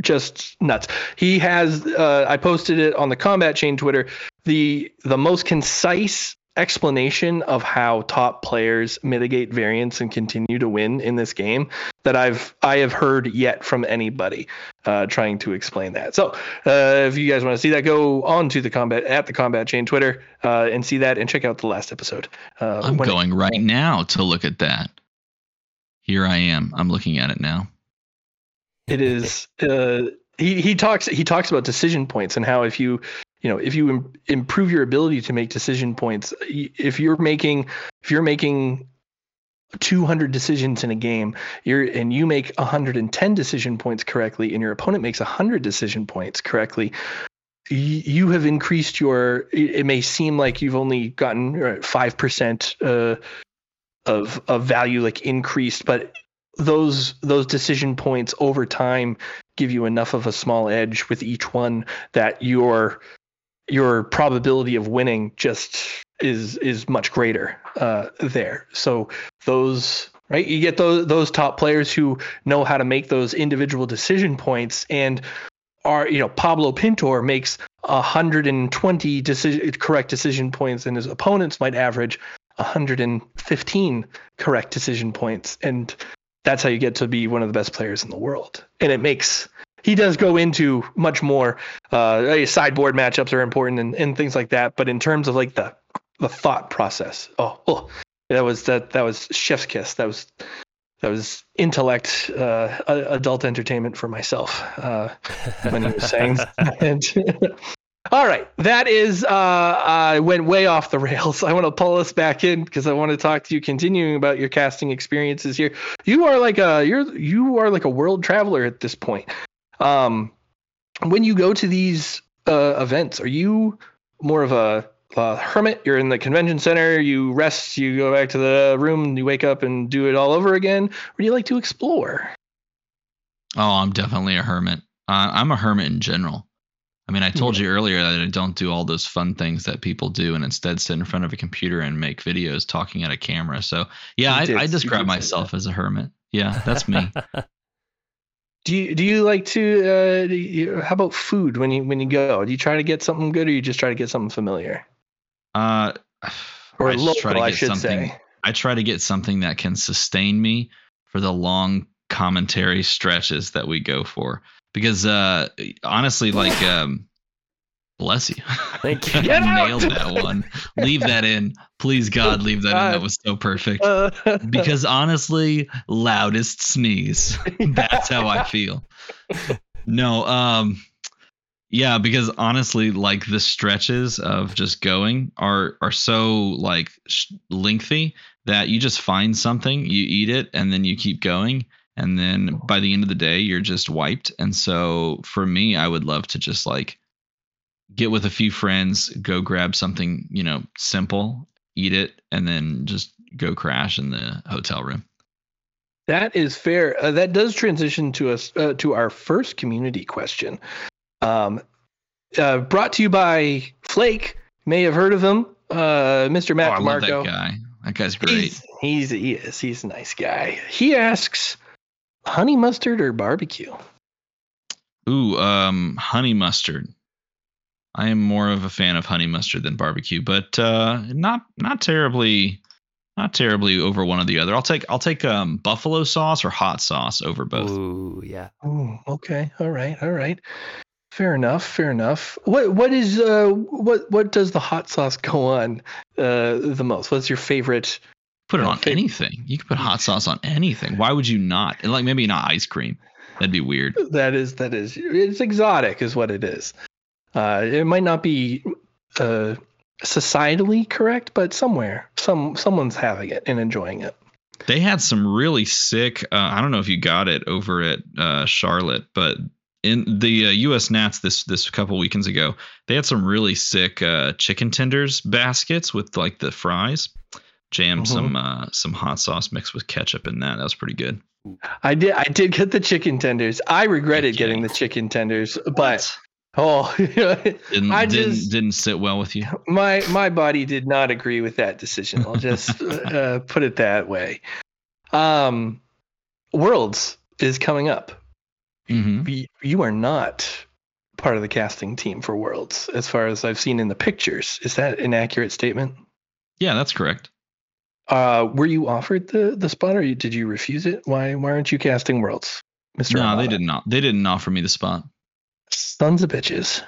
just nuts. He has, I posted it on the Combat Chain Twitter, the most concise explanation of how top players mitigate variance and continue to win in this game that I have heard yet from anybody trying to explain that. So if you guys want to see that, go on to the Combat Chain Twitter and see that, and check out the last episode. I'm going right now to look at that. Here I am. I'm looking at it now. It is. He talks about decision points and how if you. You know, if you improve your ability to make decision points, if you're making 200 decisions in a game, you make 110 decision points correctly, and your opponent makes 100 decision points correctly, you have increased your. It may seem like you've only gotten 5% of value, like increased, but those decision points over time give you enough of a small edge with each one that your probability of winning just is much greater there. So those, right? You get those top players who know how to make those individual decision points and are, you know, Pablo Pintor makes 120 correct decision points and his opponents might average 115 correct decision points. And that's how you get to be one of the best players in the world. And he does go into much more sideboard matchups are important and things like that. But in terms of like the thought process, that was chef's kiss. That was intellect, adult entertainment for myself when he was saying that. All right, that is I went way off the rails. I want to pull us back in because I want to talk to you continuing about your casting experiences here. You are like a world traveler at this point. When you go to these events, are you more of a hermit? You're in the convention center, you rest, you go back to the room, you wake up and do it all over again? Or do you like to explore? Oh, I'm definitely a hermit. I'm a hermit in general. I mean, I told you earlier that I don't do all those fun things that people do and instead sit in front of a computer and make videos talking at a camera. So, yeah, I describe myself as a hermit. Yeah, that's me. Do you like to how about food when you go? Do you try to get something good or you just try to get something familiar? Or local, I should say. I try to get something that can sustain me for the long commentary stretches that we go for. Because honestly, like, bless you. Thank you. Nailed that one. Leave that in. Please, God, leave that in. That was so perfect. Because honestly, loudest sneeze. That's how I feel. No. Yeah, because honestly, like the stretches of just going are so like lengthy that you just find something, you eat it, and then you keep going. And then by the end of the day, you're just wiped. And so for me, I would love to just like get with a few friends, go grab something, you know, simple, eat it, and then just go crash in the hotel room. That is fair. That does transition to us to our first community question. Brought to you by Flake. May have heard of him. Mr. Matt DeMarco. I love that guy. That guy's great. He is. He's a nice guy. He asks, honey mustard or barbecue? Ooh, honey mustard. I am more of a fan of honey mustard than barbecue, but not terribly Not terribly over one or the other. I'll take buffalo sauce or hot sauce over both. Ooh, yeah. Ooh, okay. All right. Fair enough. What does the hot sauce go on the most? What's your favorite? Put it on anything. You can put hot sauce on anything. Why would you not? And like maybe not ice cream. That'd be weird. That is. It's exotic, is what it is. It might not be societally correct, but somewhere, someone's having it and enjoying it. They had some really sick. I don't know if you got it over at Charlotte, but in the U.S. Nats this couple weekends ago, they had some really sick chicken tenders baskets with like the fries. Jam some hot sauce mixed with ketchup in that. That was pretty good. I did get the chicken tenders. I regretted getting the chicken tenders, but didn't sit well with you. My body did not agree with that decision. I'll just put it that way. Worlds is coming up. Mm-hmm. You are not part of the casting team for Worlds, as far as I've seen in the pictures. Is that an accurate statement? Yeah, that's correct. Were you offered the spot, or did you refuse it? Why aren't you casting Worlds, Mr. No, Armada? They did not. They didn't offer me the spot. Sons of bitches.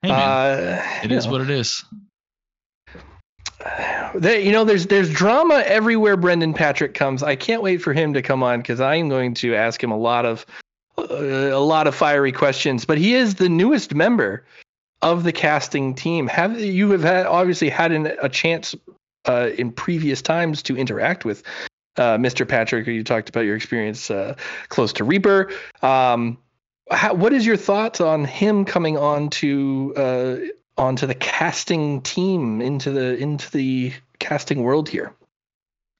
Hey, man, it is what it is. There's drama everywhere Brendan Patrick comes. I can't wait for him to come on, because I am going to ask him a lot of fiery questions. But he is the newest member of the casting team. Have you obviously had a chance? In previous times to interact with Mr. Patrick, who you talked about your experience close to Reaper. What is your thoughts on him coming on to onto the casting team, into the casting world here?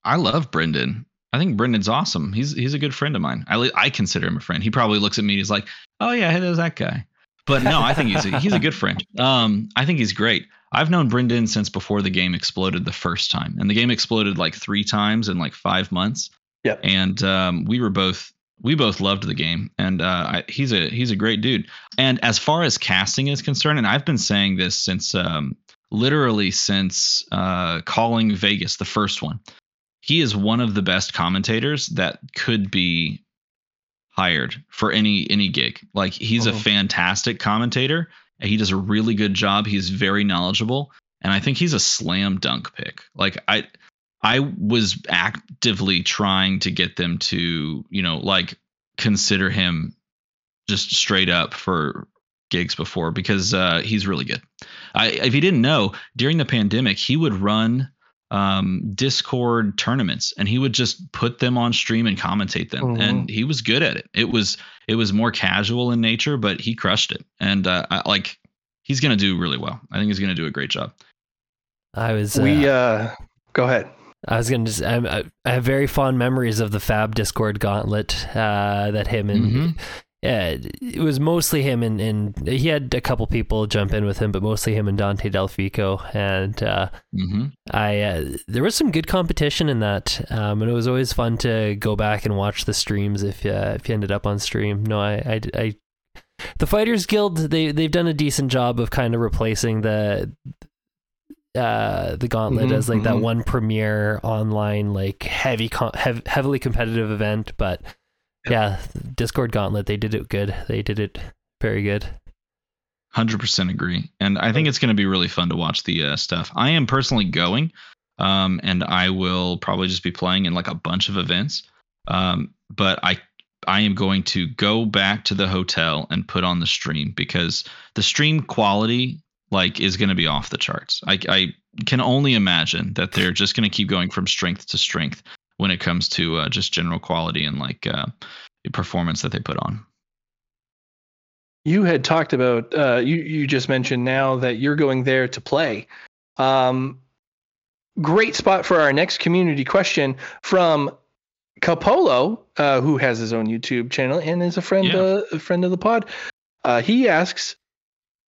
I love Brendan. I think Brendan's awesome. He's a good friend of mine. I consider him a friend. He probably looks at me and he's like, oh yeah, hey, there's that guy. But no, I think he's a good friend. I think he's great. I've known Brendan since before the game exploded the first time, and the game exploded like 3 times in like 5 months. Yep. And we both loved the game, and he's a great dude. And as far as casting is concerned, and I've been saying this since Calling Vegas, the first one, he is one of the best commentators that could be hired for any gig. Like he's a fantastic commentator. He does a really good job. He's very knowledgeable, and I think he's a slam dunk pick. Like I was actively trying to get them to, consider him just straight up for gigs before, because he's really good. If you didn't know, during the pandemic, he would run Discord tournaments, and he would just put them on stream and commentate them. Mm-hmm. And he was good at it. It was more casual in nature, but he crushed it. And he's going to do really well. I think he's going to do a great job. Go ahead. I was going to just, I have very fond memories of the Fab Discord gauntlet that him and it was mostly him and he had a couple people jump in with him, but mostly him and Dante Delfico. And there was some good competition in that, and it was always fun to go back and watch the streams if you ended up on stream. No, I the Fighters Guild, they've done a decent job of kind of replacing the gauntlet as like that one premier online like heavily competitive event, but. Yeah, Discord Gauntlet, they did it good. They did it very good. 100% agree. And I think it's going to be really fun to watch the stuff. I am personally going, and I will probably just be playing in like a bunch of events. But I am going to go back to the hotel and put on the stream, because the stream quality is going to be off the charts. I can only imagine that they're just going to keep going from strength to strength when it comes to just general quality and the performance that they put on. You had talked about, you just mentioned now that you're going there to play. Great spot for our next community question from Capolo, who has his own YouTube channel and is a friend of the pod. He asks,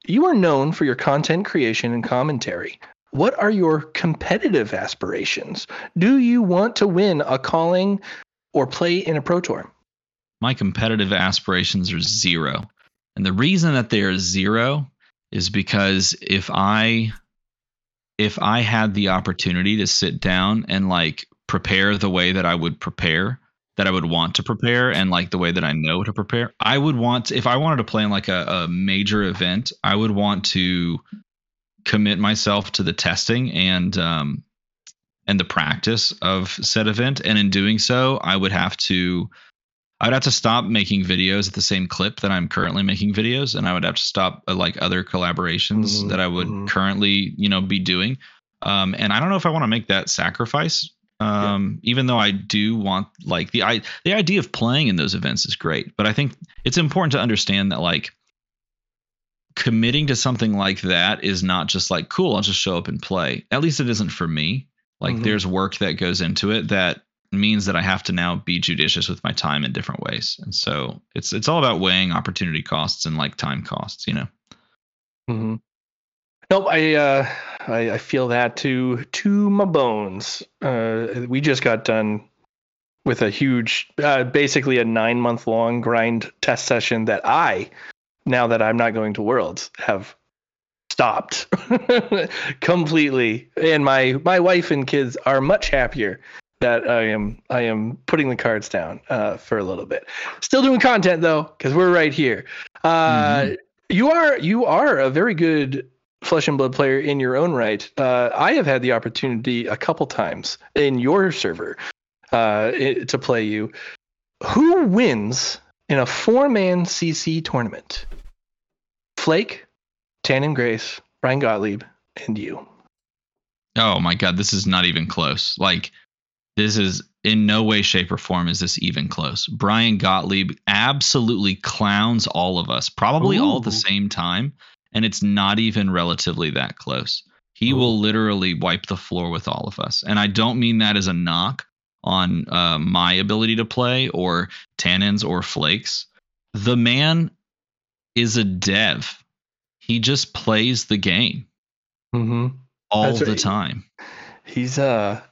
you are known for your content creation and commentary. What are your competitive aspirations? Do you want to win a calling or play in a pro tour? My competitive aspirations are zero. And the reason that they are zero is because if I if I had the opportunity to sit down and like prepare the way that I would prepare, that I would want to prepare, and like the way that I know to prepare, I would want to, if I wanted to play in like a major event, I would want to commit myself to the testing and the practice of said event. And in doing so, I would have to, I'd have to stop making videos at the same clip that I'm currently making videos. And I would have to stop like other collaborations that I would currently, you know, be doing. And I don't know if I want to make that sacrifice. Even though I do want like the idea of playing in those events is great, but I think it's important to understand that like committing to something like that is not just like, cool, I'll just show up and play. At least it isn't for me. Like there's work that goes into it that means that I have to now be judicious with my time in different ways. And so it's all about weighing opportunity costs and like time costs, you know? Nope. I feel that to my bones. We just got done with a huge, basically a 9-month long grind test session that I, now that I'm not going to Worlds, have stopped completely. And my wife and kids are much happier that I am putting the cards down for a little bit. Still doing content though, because we're right here. You are a very good Flesh and Blood player in your own right. I have had the opportunity a couple times in your server to play you. Who wins in a 4-man CC tournament? Flake, Tannen Grace, Brian Gottlieb, and you. Oh my God, this is not even close. Like, this is in no way, shape, or form is this even close. Brian Gottlieb absolutely clowns all of us, probably all at the same time. And it's not even relatively that close. He will literally wipe the floor with all of us. And I don't mean that as a knock on my ability to play or Tannen's or Flake's. The man is a dev. He just plays the game all the time.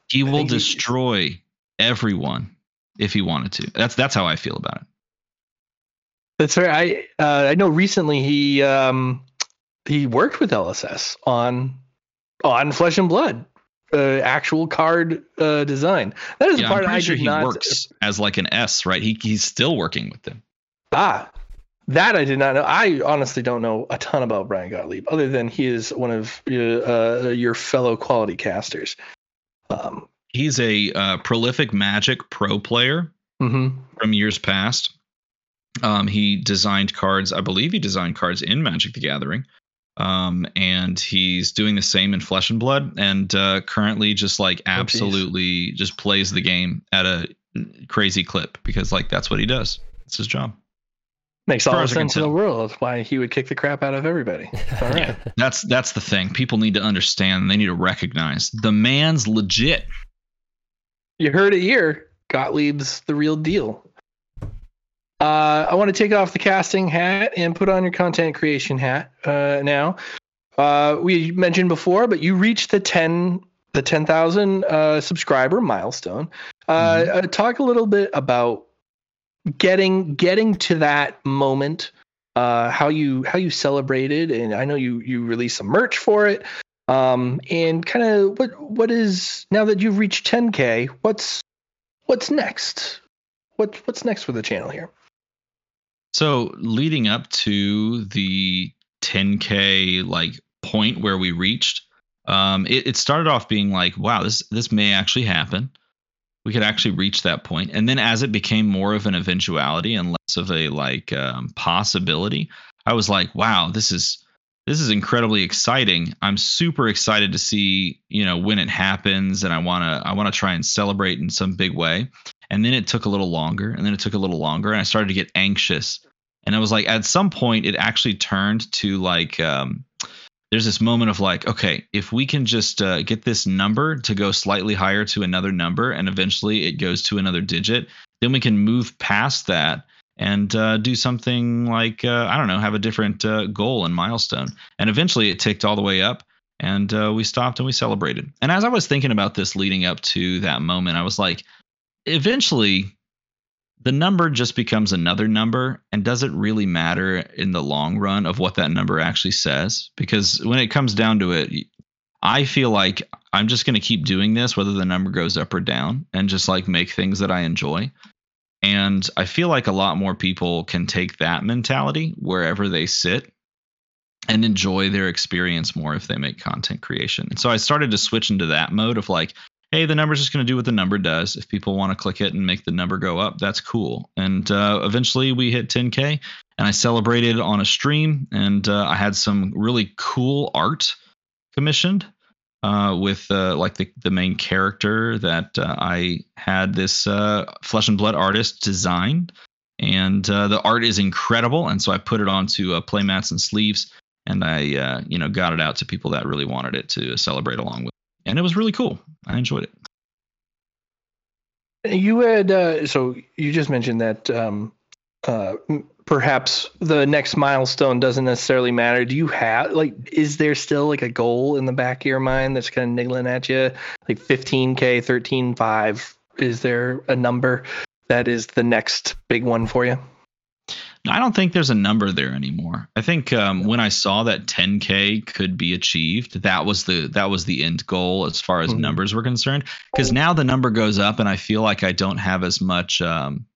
He will destroy everyone if he wanted to. That's how I feel about it. That's right. I know recently he worked with LSS on Flesh and Blood, actual card design. That is the part I'm sure he works as like an S, right? He's still working with them. That I did not know. I honestly don't know a ton about Brian Gottlieb, other than he is one of your fellow quality casters. He's a prolific Magic pro player from years past. He designed cards. I believe he designed cards in Magic the Gathering. And he's doing the same in Flesh and Blood, and currently just like absolutely just plays the game at a crazy clip, because like that's what he does. It's his job. Makes all the sense in the world why he would kick the crap out of everybody. All right. Yeah, that's the thing. People need to understand. They need to recognize the man's legit. You heard it here. Gottlieb's the real deal. I want to take off the casting hat and put on your content creation hat now. We mentioned before, but you reached the 10,000 subscriber milestone. Talk a little bit about getting to that moment, how you celebrated, and I know you released some merch for it, and kind of what is, now that you've reached 10K, what's next? What's next for the channel here? So leading up to the 10K like point where we reached, it started off being like, wow, this may actually happen. We could actually reach that point. And then as it became more of an eventuality and less of a like possibility, I was like, wow, this is incredibly exciting. I'm super excited to see, you know, when it happens. And I want to try and celebrate in some big way. And then it took a little longer, and then it took a little longer, and I started to get anxious. And I was like, at some point it actually turned to like, there's this moment of like, okay, if we can just get this number to go slightly higher to another number, and eventually it goes to another digit, then we can move past that and do something like, I don't know, have a different goal and milestone. And eventually it ticked all the way up, and we stopped and we celebrated. And as I was thinking about this leading up to that moment, I was like, eventually the number just becomes another number, and doesn't really matter in the long run of what that number actually says, because when it comes down to it, I feel like I'm just going to keep doing this, whether the number goes up or down, and just like make things that I enjoy. And I feel like a lot more people can take that mentality wherever they sit and enjoy their experience more if they make content creation. And so I started to switch into that mode of like, hey, the number's just going to do what the number does. If people want to click it and make the number go up, that's cool. And eventually we hit 10K, and I celebrated on a stream, and I had some really cool art commissioned with like the main character that I had this Flesh and Blood artist design. And the art is incredible. And so I put it onto playmats and sleeves, and I got it out to people that really wanted it to celebrate along with. And it was really cool. I enjoyed it. You had so you just mentioned that perhaps the next milestone doesn't necessarily matter. Do you have is there still a goal in the back of your mind that's kind of niggling at you, 15K, 13.5? Is there a number that is the next big one for you? I don't think there's a number there anymore. I think when I saw that 10K could be achieved, that was the end goal as far as numbers were concerned. Because now the number goes up, and I feel like I don't have as much. I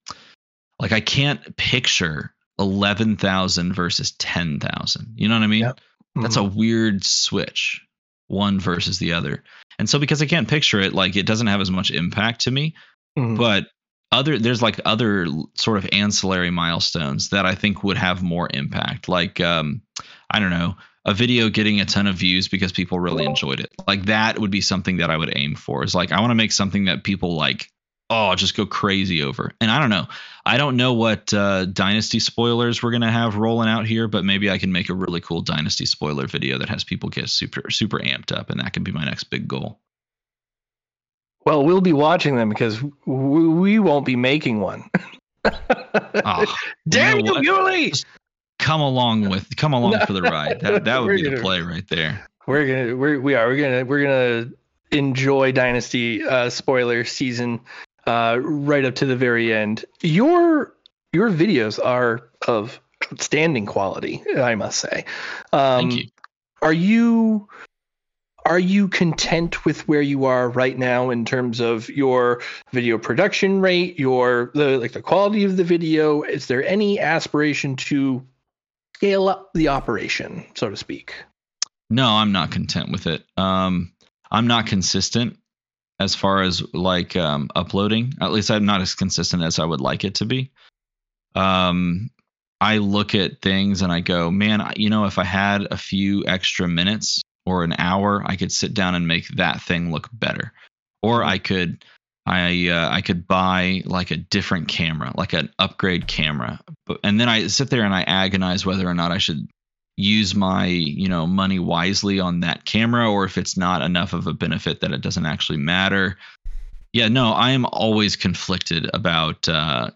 can't picture 11,000 versus 10,000. You know what I mean? Yep. Mm-hmm. That's a weird switch, one versus the other. And so because I can't picture it, it doesn't have as much impact to me. Mm-hmm. But there's other sort of ancillary milestones that I think would have more impact. I don't know, a video getting a ton of views because people really enjoyed it. That would be something that I would aim for. Is I want to make something that people just go crazy over. And I don't know what Dynasty spoilers we're going to have rolling out here, but maybe I can make a really cool Dynasty spoiler video that has people get super, super amped up. And that can be my next big goal. Well, we'll be watching them because we won't be making one. Oh, damn you, Yuli! Come along for the ride. That would be the play right there. We're gonna enjoy Dynasty spoiler season right up to the very end. Your videos are of outstanding quality, I must say. Thank you. Are you content with where you are right now in terms of your video production rate, the quality of the video? Is there any aspiration to scale up the operation, so to speak? No, I'm not content with it. I'm not consistent as far as uploading. At least I'm not as consistent as I would like it to be. I look at things and I go, man, if I had a few extra minutes or an hour, I could sit down and make that thing look better. Or I could buy a different camera, an upgrade camera. And then I sit there and I agonize whether or not I should use my, money wisely on that camera, or if it's not enough of a benefit that it doesn't actually matter. Yeah, no, I am always conflicted about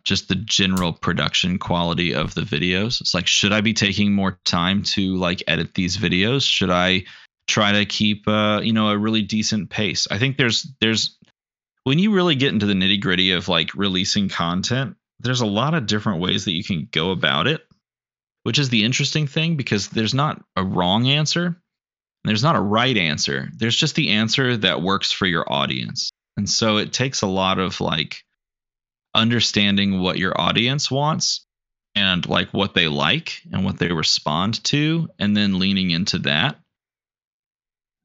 just the general production quality of the videos. It's should I be taking more time to edit these videos? Should I try to keep a really decent pace? I think there's when you really get into the nitty gritty of releasing content, there's a lot of different ways that you can go about it, which is the interesting thing, because there's not a wrong answer and there's not a right answer. There's just the answer that works for your audience. And so it takes a lot of understanding what your audience wants and what they like and what they respond to, and then leaning into that.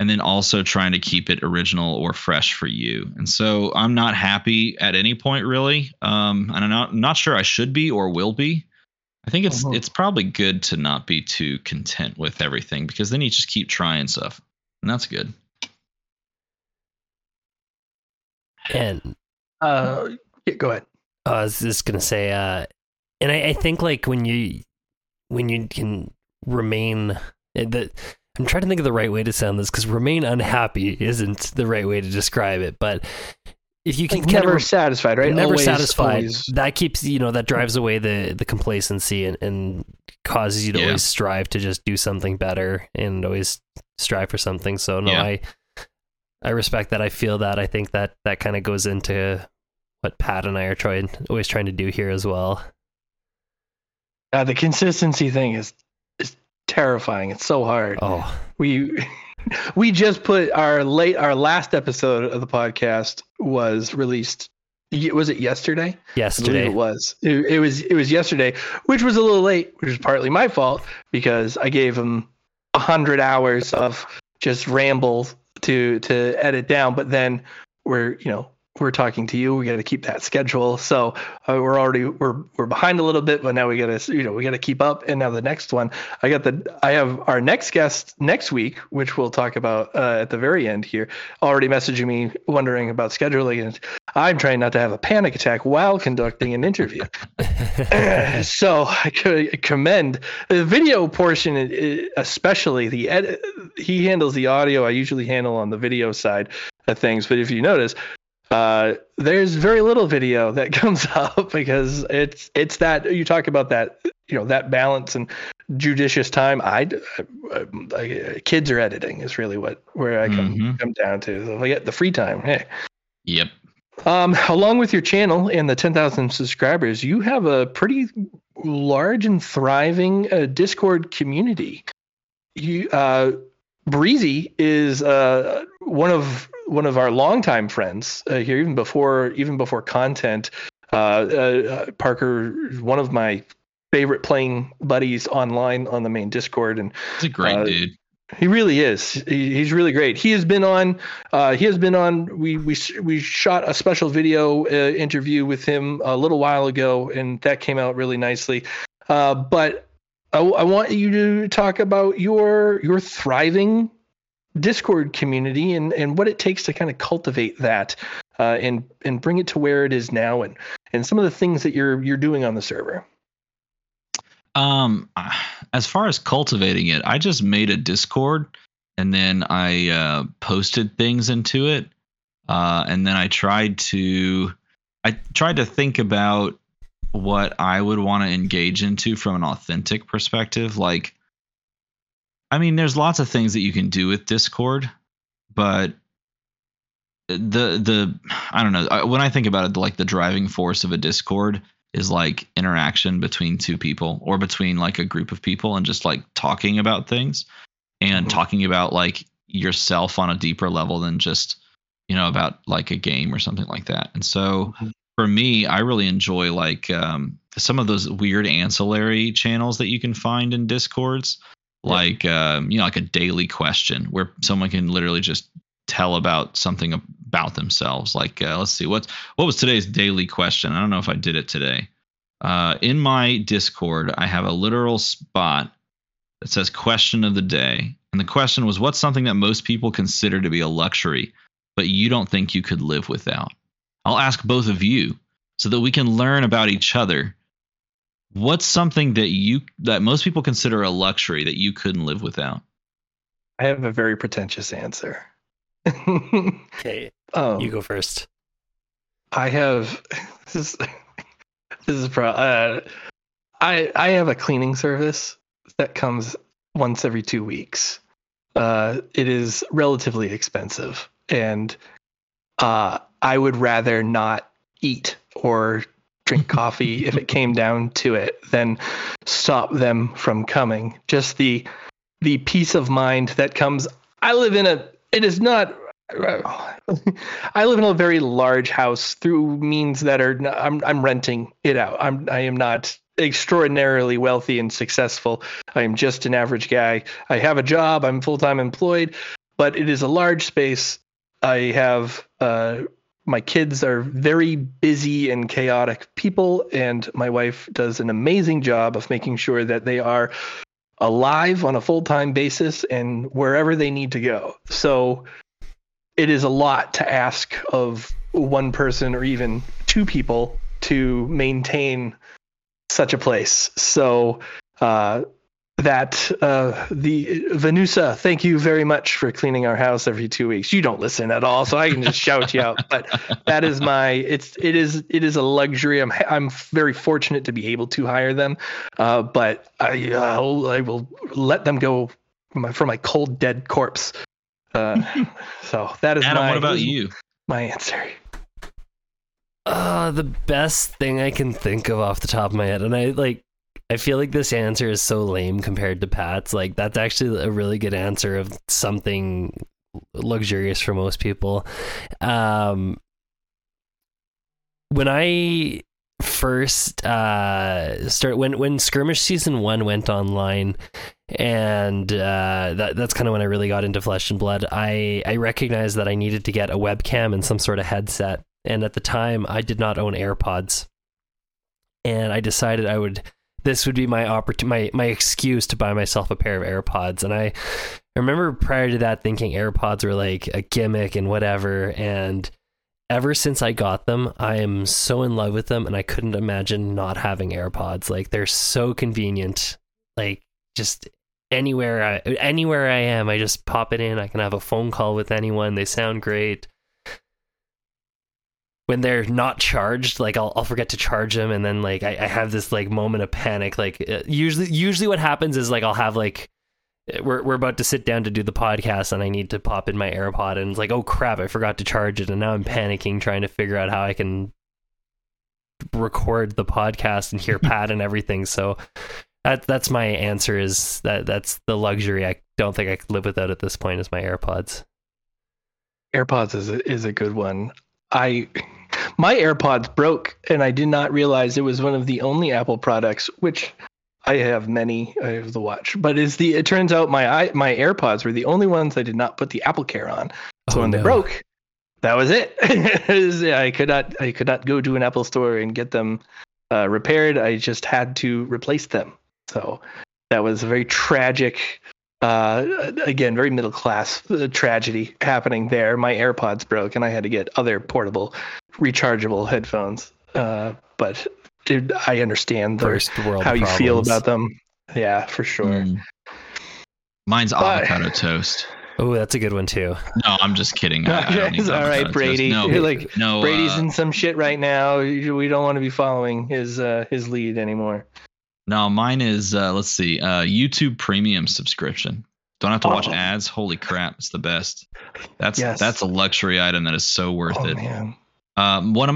And then also trying to keep it original or fresh for you. And so I'm not happy at any point, really. And I'm not sure I should be or will be. I think it's probably good to not be too content with everything, because then you just keep trying stuff, and that's good. And yeah, go ahead. I was just gonna say, and I think when you can remain the. I'm trying to think of the right way to sound this, because remain unhappy isn't the right way to describe it. But if you can never satisfied, right? Never always, satisfied. Always. That keeps, that drives away the complacency and causes you to always strive to just do something better and always strive for something. So no, I respect that. I feel that. I think that kind of goes into what Pat and I are always trying to do here as well. The consistency thing is terrifying. It's so hard. Oh, we We just put our last episode of the podcast was released. Was it yesterday? Yesterday. I believe it was. It was yesterday, which was a little late, which was partly my fault because I gave him 100 hours of just ramble to edit down. But then we're talking to you. We got to keep that schedule. So we're behind a little bit, but now we got to, we got to keep up. And now the next one, I have our next guest next week, which we'll talk about at the very end here, already messaging me wondering about scheduling. And I'm trying not to have a panic attack while conducting an interview. So I could commend the video portion, especially the edit. He handles the audio. I usually handle on the video side of things. But if you notice, there's very little video that comes up because it's that you talk about that, that balance and judicious time. Kids are editing is really where I come down to. So if I get the free time. Hey. Yep. Along with your channel and the 10,000 subscribers, you have a pretty large and thriving Discord community. Breezy is one of our longtime friends here, even before content. Parker, one of my favorite playing buddies online on the main Discord, and he's a great dude. He really is. He's really great. He has been on. We shot a special video interview with him a little while ago, and that came out really nicely. But I want you to talk about your thriving Discord community and what it takes to kind of cultivate that and bring it to where it is now and some of the things that you're doing on the server. As far as cultivating it, I just made a Discord and then I posted things into it and then I tried to think about what I would want to engage into from an authentic perspective. Like, I mean, there's lots of things that you can do with Discord, but the I don't know. When I think about it, like the driving force of a Discord is like interaction between two people or between like a group of people and just like talking about things and talking about like yourself on a deeper level than just, about like a game or something like that. And so for me, I really enjoy like some of those weird ancillary channels that you can find in Discords. Like, like a daily question where someone can literally just tell about something about themselves. Like, let's see, what was today's daily question? I don't know if I did it today. In my Discord, I have a literal spot that says question of the day. And the question was, what's something that most people consider to be a luxury, but you don't think you could live without? I'll ask both of you so that we can learn about each other. What's something that most people consider a luxury that you couldn't live without? I have a very pretentious answer. Okay, you go first. I have I have a cleaning service that comes once every 2 weeks. It is relatively expensive, and I would rather not eat or drink coffee if it came down to it, then stop them from coming. Just the peace of mind that comes. I live in a very large house through means that are I'm renting it out. I am not extraordinarily wealthy and successful. I am just an average guy. I have a job. I'm full-time employed, but it is a large space. I have my kids are very busy and chaotic people, and my wife does an amazing job of making sure that they are alive on a full-time basis and wherever they need to go. So it is a lot to ask of one person or even two people to maintain such a place. So the Venusa, thank you very much for cleaning our house every 2 weeks. You don't listen at all, so I can just shout you out. But that is it is a luxury. I'm very fortunate to be able to hire them, but I will let them go for my cold dead corpse. So that is Adam, what about you? My answer. The best thing I can think of off the top of my head, and I like. I feel like this answer is so lame compared to Pat's. Like, that's actually a really good answer of something luxurious for most people. When I first started, when Skirmish Season 1 went online, and that's kind of when I really got into Flesh and Blood, I recognized that I needed to get a webcam and some sort of headset. And at the time, I did not own AirPods. And I decided this would be my opportunity, my excuse to buy myself a pair of AirPods. And I remember prior to that thinking AirPods were like a gimmick and whatever. And ever since I got them, I am so in love with them, and I couldn't imagine not having AirPods. Like, they're so convenient. Like, just anywhere I am, I just pop it in. I can have a phone call with anyone. They sound great. When they're not charged, like I'll forget to charge them, and then like I have this like moment of panic. Like usually what happens is like I'll have like we're about to sit down to do the podcast, and I need to pop in my AirPod, and it's like, oh crap, I forgot to charge it, and now I'm panicking trying to figure out how I can record the podcast and hear Pat and everything. So that's my answer, is that's the luxury I don't think I could live without at this point, is my AirPods. AirPods is a good one. My AirPods broke, and I did not realize it was one of the only Apple products, which I have many. I have the watch, but it turns out my AirPods were the only ones I did not put the AppleCare on. So when they broke, that was it. I could not go to an Apple store and get them repaired. I just had to replace them. So that was a very tragic, again, very middle class tragedy happening there. My AirPods broke, and I had to get other portable, rechargeable headphones. But dude, I understand first world how problems. You feel about them. Yeah, for sure. Mine's avocado toast. Oh, that's a good one too. No, I'm just kidding. It's all right, Brady. No, Brady's in some shit right now. We don't want to be following his lead anymore. No, mine is, let's see, YouTube Premium subscription. Don't have to watch ads. Holy crap, it's the best. That's a luxury item that is so worth it. Man.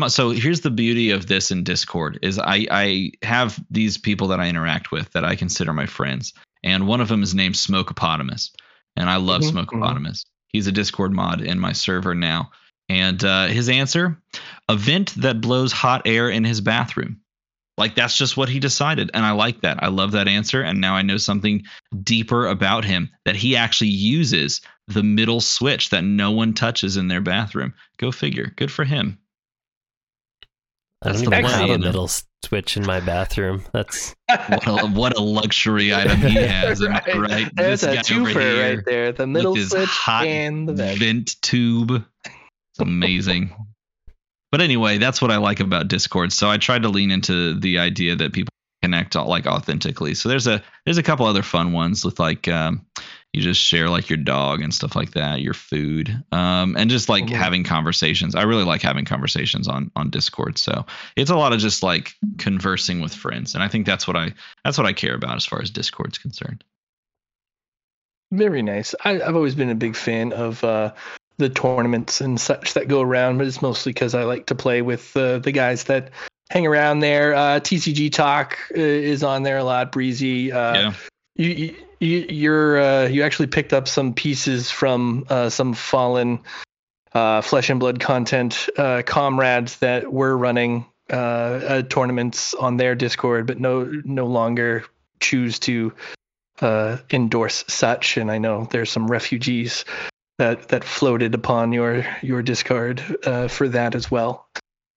So here's the beauty of this in Discord, is I have these people that I interact with that I consider my friends, and one of them is named Smokeopotamus, and I love Smokeopotamus. He's a Discord mod in my server now, and his answer, a vent that blows hot air in his bathroom. Like, that's just what he decided, and I like that. I love that answer, and now I know something deeper about him, that he actually uses the middle switch that no one touches in their bathroom. Go figure. Good for him. That's I don't even have a middle switch in my bathroom. That's what a luxury item he has. Right. Right? There's this a twofer right there. The middle switch hot and the vent tube. It's amazing. But anyway, that's what I like about Discord. So I tried to lean into the idea that people connect like authentically. So there's a couple other fun ones with like you just share like your dog and stuff like that, your food, and just like having conversations. I really like having conversations on Discord. So it's a lot of just like conversing with friends, and I think that's what I care about as far as Discord's concerned. Very nice. I've always been a big fan of the tournaments and such that go around, but it's mostly because I like to play with the guys that hang around there. TCG Talk is on there a lot. Breezy. Yeah. You actually picked up some pieces from some fallen Flesh and Blood content comrades that were running tournaments on their Discord, but no longer choose to endorse such. And I know there's some refugees that floated upon your Discord for that as well.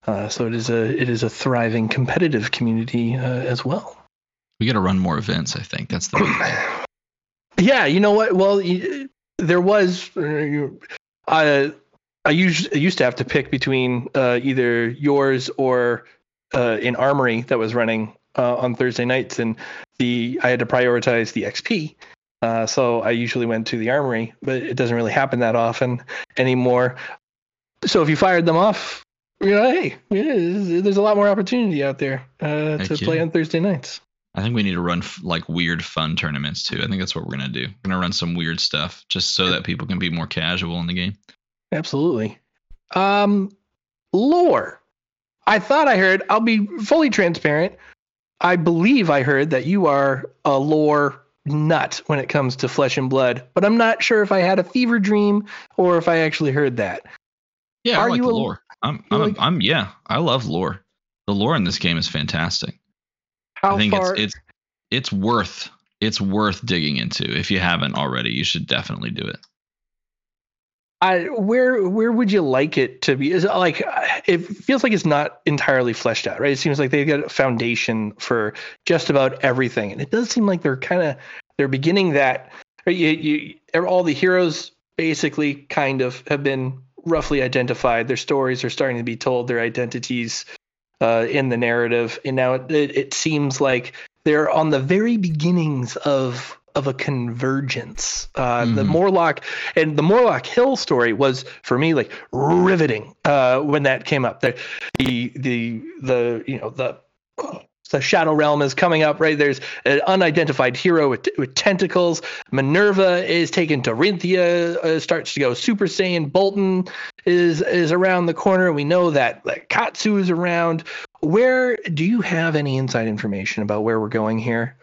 So it is a thriving competitive community as well. We got to run more events, I think. That's the thing. Yeah, you know what? Well, there was I used to have to pick between either yours or an armory that was running on Thursday nights, and I had to prioritize the XP. So I usually went to the armory, but it doesn't really happen that often anymore. So if you fired them off, you know, hey, there's a lot more opportunity out there to play on Thursday nights. I think we need to run like weird fun tournaments too. I think that's what we're going to do. We're going to run some weird stuff just so that people can be more casual in the game. Absolutely. Lore. I thought I heard, I'll be fully transparent, I believe I heard that you are a lore nut when it comes to Flesh and Blood, but I'm not sure if I had a fever dream or if I actually heard that. Yeah, are I like you the lore. I love lore. The lore in this game is fantastic. I think it's worth digging into. If you haven't already, you should definitely do it. Where would you like it to be? Is it like, it feels like it's not entirely fleshed out, right? It seems like they've got a foundation for just about everything, and it does seem like they're beginning that. All the heroes basically kind of have been roughly identified. Their stories are starting to be told. Their identities in the narrative, and now it seems like they're on the very beginnings of a convergence. The Morlock Hill story was, for me, like riveting when that came up. The Shadow Realm is coming up, right? There's an unidentified hero with tentacles. Minerva is taken to Rinthia, starts to go Super Saiyan. Bolton is around the corner. We know that like, Katsu is around. Where do you have any inside information about where we're going here?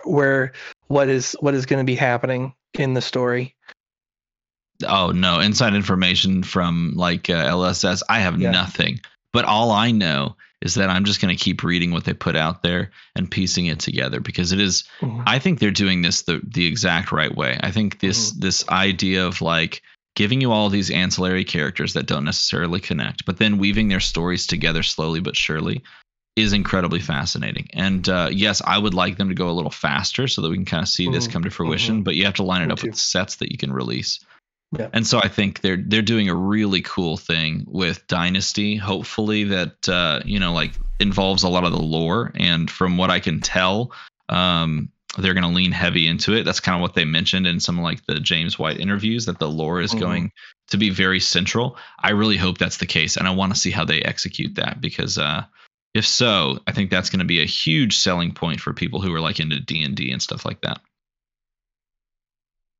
What is going to be happening in the story? Oh no, inside information from like LSS. I have nothing. But all I know is that I'm just going to keep reading what they put out there and piecing it together, because it is. Mm-hmm. I think they're doing this the exact right way. I think this idea of like giving you all these ancillary characters that don't necessarily connect, but then weaving their stories together slowly but surely, is incredibly fascinating. And yes, I would like them to go a little faster so that we can kind of see this come to fruition, but you have to line it up with sets that you can release. Yeah. And so I think they're doing a really cool thing with Dynasty, hopefully that, involves a lot of the lore. And from what I can tell, they're going to lean heavy into it. That's kind of what they mentioned in some like the James White interviews, that the lore is going to be very central. I really hope that's the case. And I want to see how they execute that, because, if so, I think that's going to be a huge selling point for people who are like into D&D and stuff like that.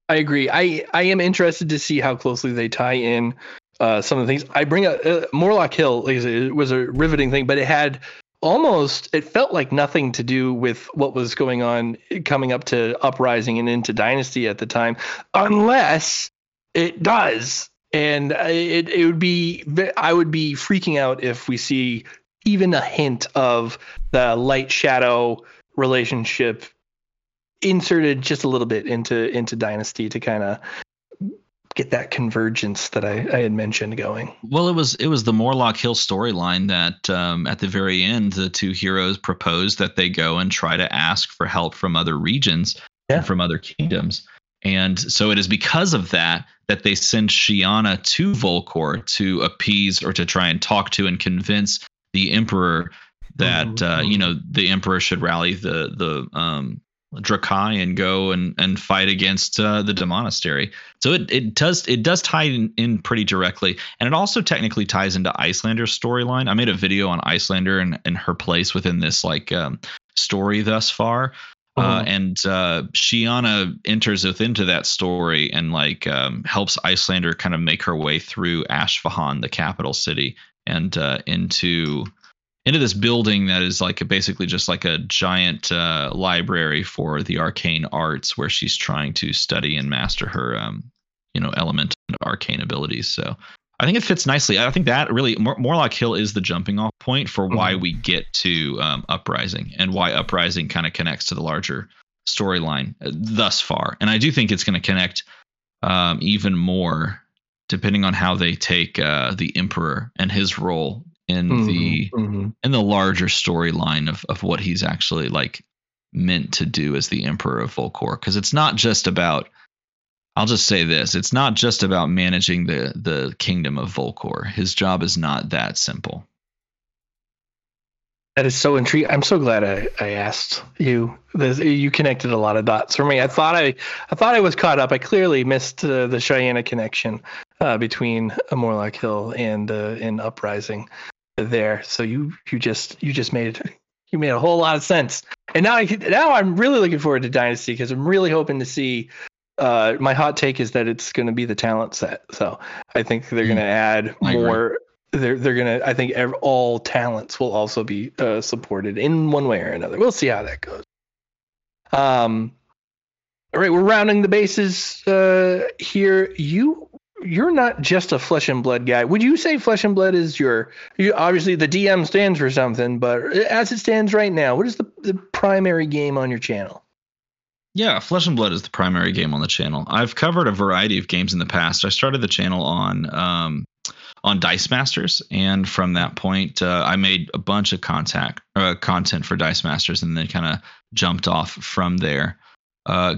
I agree. I am interested to see how closely they tie in some of the things. I bring up Morlock Hill. It was a riveting thing, but it had it felt like nothing to do with what was going on coming up to Uprising and into Dynasty at the time, unless it does. And it would be, I would be freaking out if we see even a hint of the light shadow relationship inserted just a little bit into Dynasty to kind of get that convergence that I had mentioned going. Well, it was the Morlock Hill storyline that at the very end, the two heroes proposed that they go and try to ask for help from other regions and from other kingdoms. And so it is because of that they send Shiana to Volcor to appease, or to try and talk to and convince the Emperor that the Emperor should rally the Drakai and go and fight against the Demonastery. So it does tie in pretty directly, and it also technically ties into Icelander's storyline. I made a video on Icelander and her place within this like story thus far, and Shiana enters into that story and like helps Icelander kind of make her way through Ashvahan, the capital city, and into this building that is like basically just like a giant library for the arcane arts, where she's trying to study and master her elemental and arcane abilities. So I think it fits nicely. I think that really Morlock Hill is the jumping off point for why we get to Uprising, and why Uprising kind of connects to the larger storyline thus far. And I do think it's going to connect even more, depending on how they take the Emperor and his role in the larger storyline of what he's actually like meant to do as the Emperor of Volcor. Because it's not just about, I'll just say this, it's not just about managing the kingdom of Volcor. His job is not that simple. That is so intriguing. I'm so glad I asked you. You connected a lot of dots for me. I thought I was caught up. I clearly missed the Cheyenne connection between Morlock Hill and Uprising there. So you made a whole lot of sense. And now I'm really looking forward to Dynasty, because I'm really hoping to see. My hot take is that it's going to be the talent set. So I think they're going to add more. they're gonna, I think all talents will also be supported in one way or another. We'll see how that goes. All right, we're rounding the bases here. You're not just a Flesh and Blood guy. Would you say Flesh and Blood is you obviously the DM stands for something, but as it stands right now, what is the primary game on your channel? Yeah, Flesh and Blood is the primary game on the channel. I've covered a variety of games in the past. I started the channel on Dice Masters, and from that point, I made a bunch of content for Dice Masters, and then kind of jumped off from there. I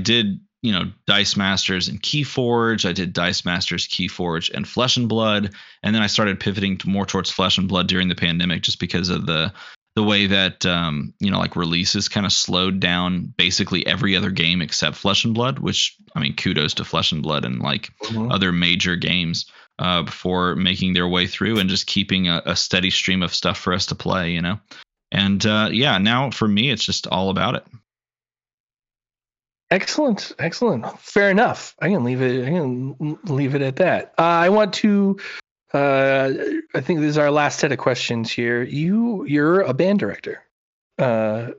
did, you know, Dice Masters and Keyforge. I did Dice Masters, Keyforge, and Flesh and Blood, and then I started pivoting more towards Flesh and Blood during the pandemic, just because of the way that you know, like, releases kind of slowed down basically every other game except Flesh and Blood, which, I mean, kudos to Flesh and Blood and like other major games for making their way through and just keeping a steady stream of stuff for us to play, you know. And yeah, now for me, it's just all about it. Excellent, excellent. Fair enough. I can leave it at that. I want to. I think this is our last set of questions here. You're a band director, by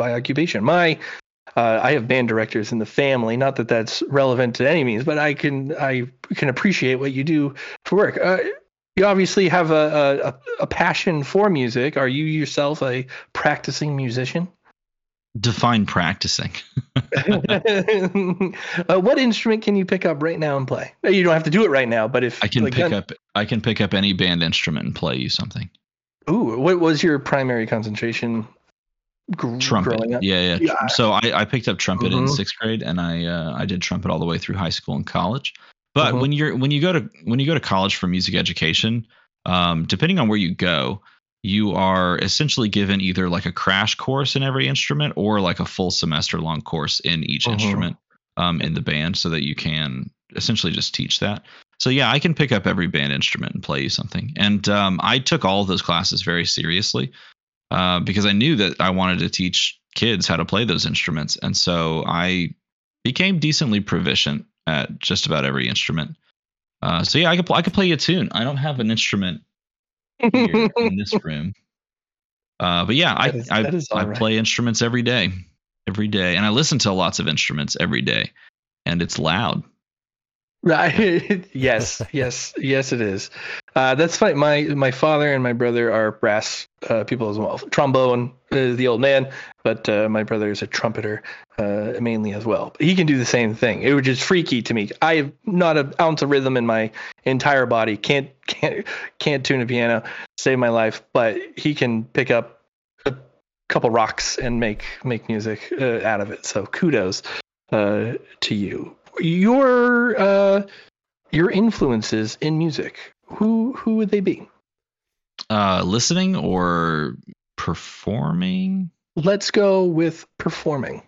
occupation. I have band directors in the family. Not that that's relevant to any means, but I can appreciate what you do for work. You obviously have a passion for music. Are you yourself a practicing musician? Define practicing. What instrument can you pick up right now and play? You don't have to do it right now, but if I can pick up any band instrument and play you something. Ooh, what was your primary concentration? Trumpet. Growing up? Yeah. So I picked up trumpet in 6th grade, and I did trumpet all the way through high school and college. But when you go to college for music education, depending on where you go, you are essentially given either like a crash course in every instrument or like a full semester long course in each instrument in the band, so that you can essentially just teach that. So yeah, I can pick up every band instrument and play you something. And I took all of those classes very seriously because I knew that I wanted to teach kids how to play those instruments. And so I became decently proficient at just about every instrument. So yeah, I could play you a tune. I don't have an instrument here in this room, but yeah, I play instruments every day, and I listen to lots of instruments every day, and it's loud, right? yes it is. That's funny. My father and my brother are brass people as well. Trombone is the old man, but my brother is a trumpeter mainly as well. He can do the same thing. It was just freaky to me. I have not an ounce of rhythm in my entire body. Can't tune a piano, save my life. But he can pick up a couple rocks and make music out of it. So kudos to you. Your influences in music, who would they be? Listening or performing? Let's go with performing.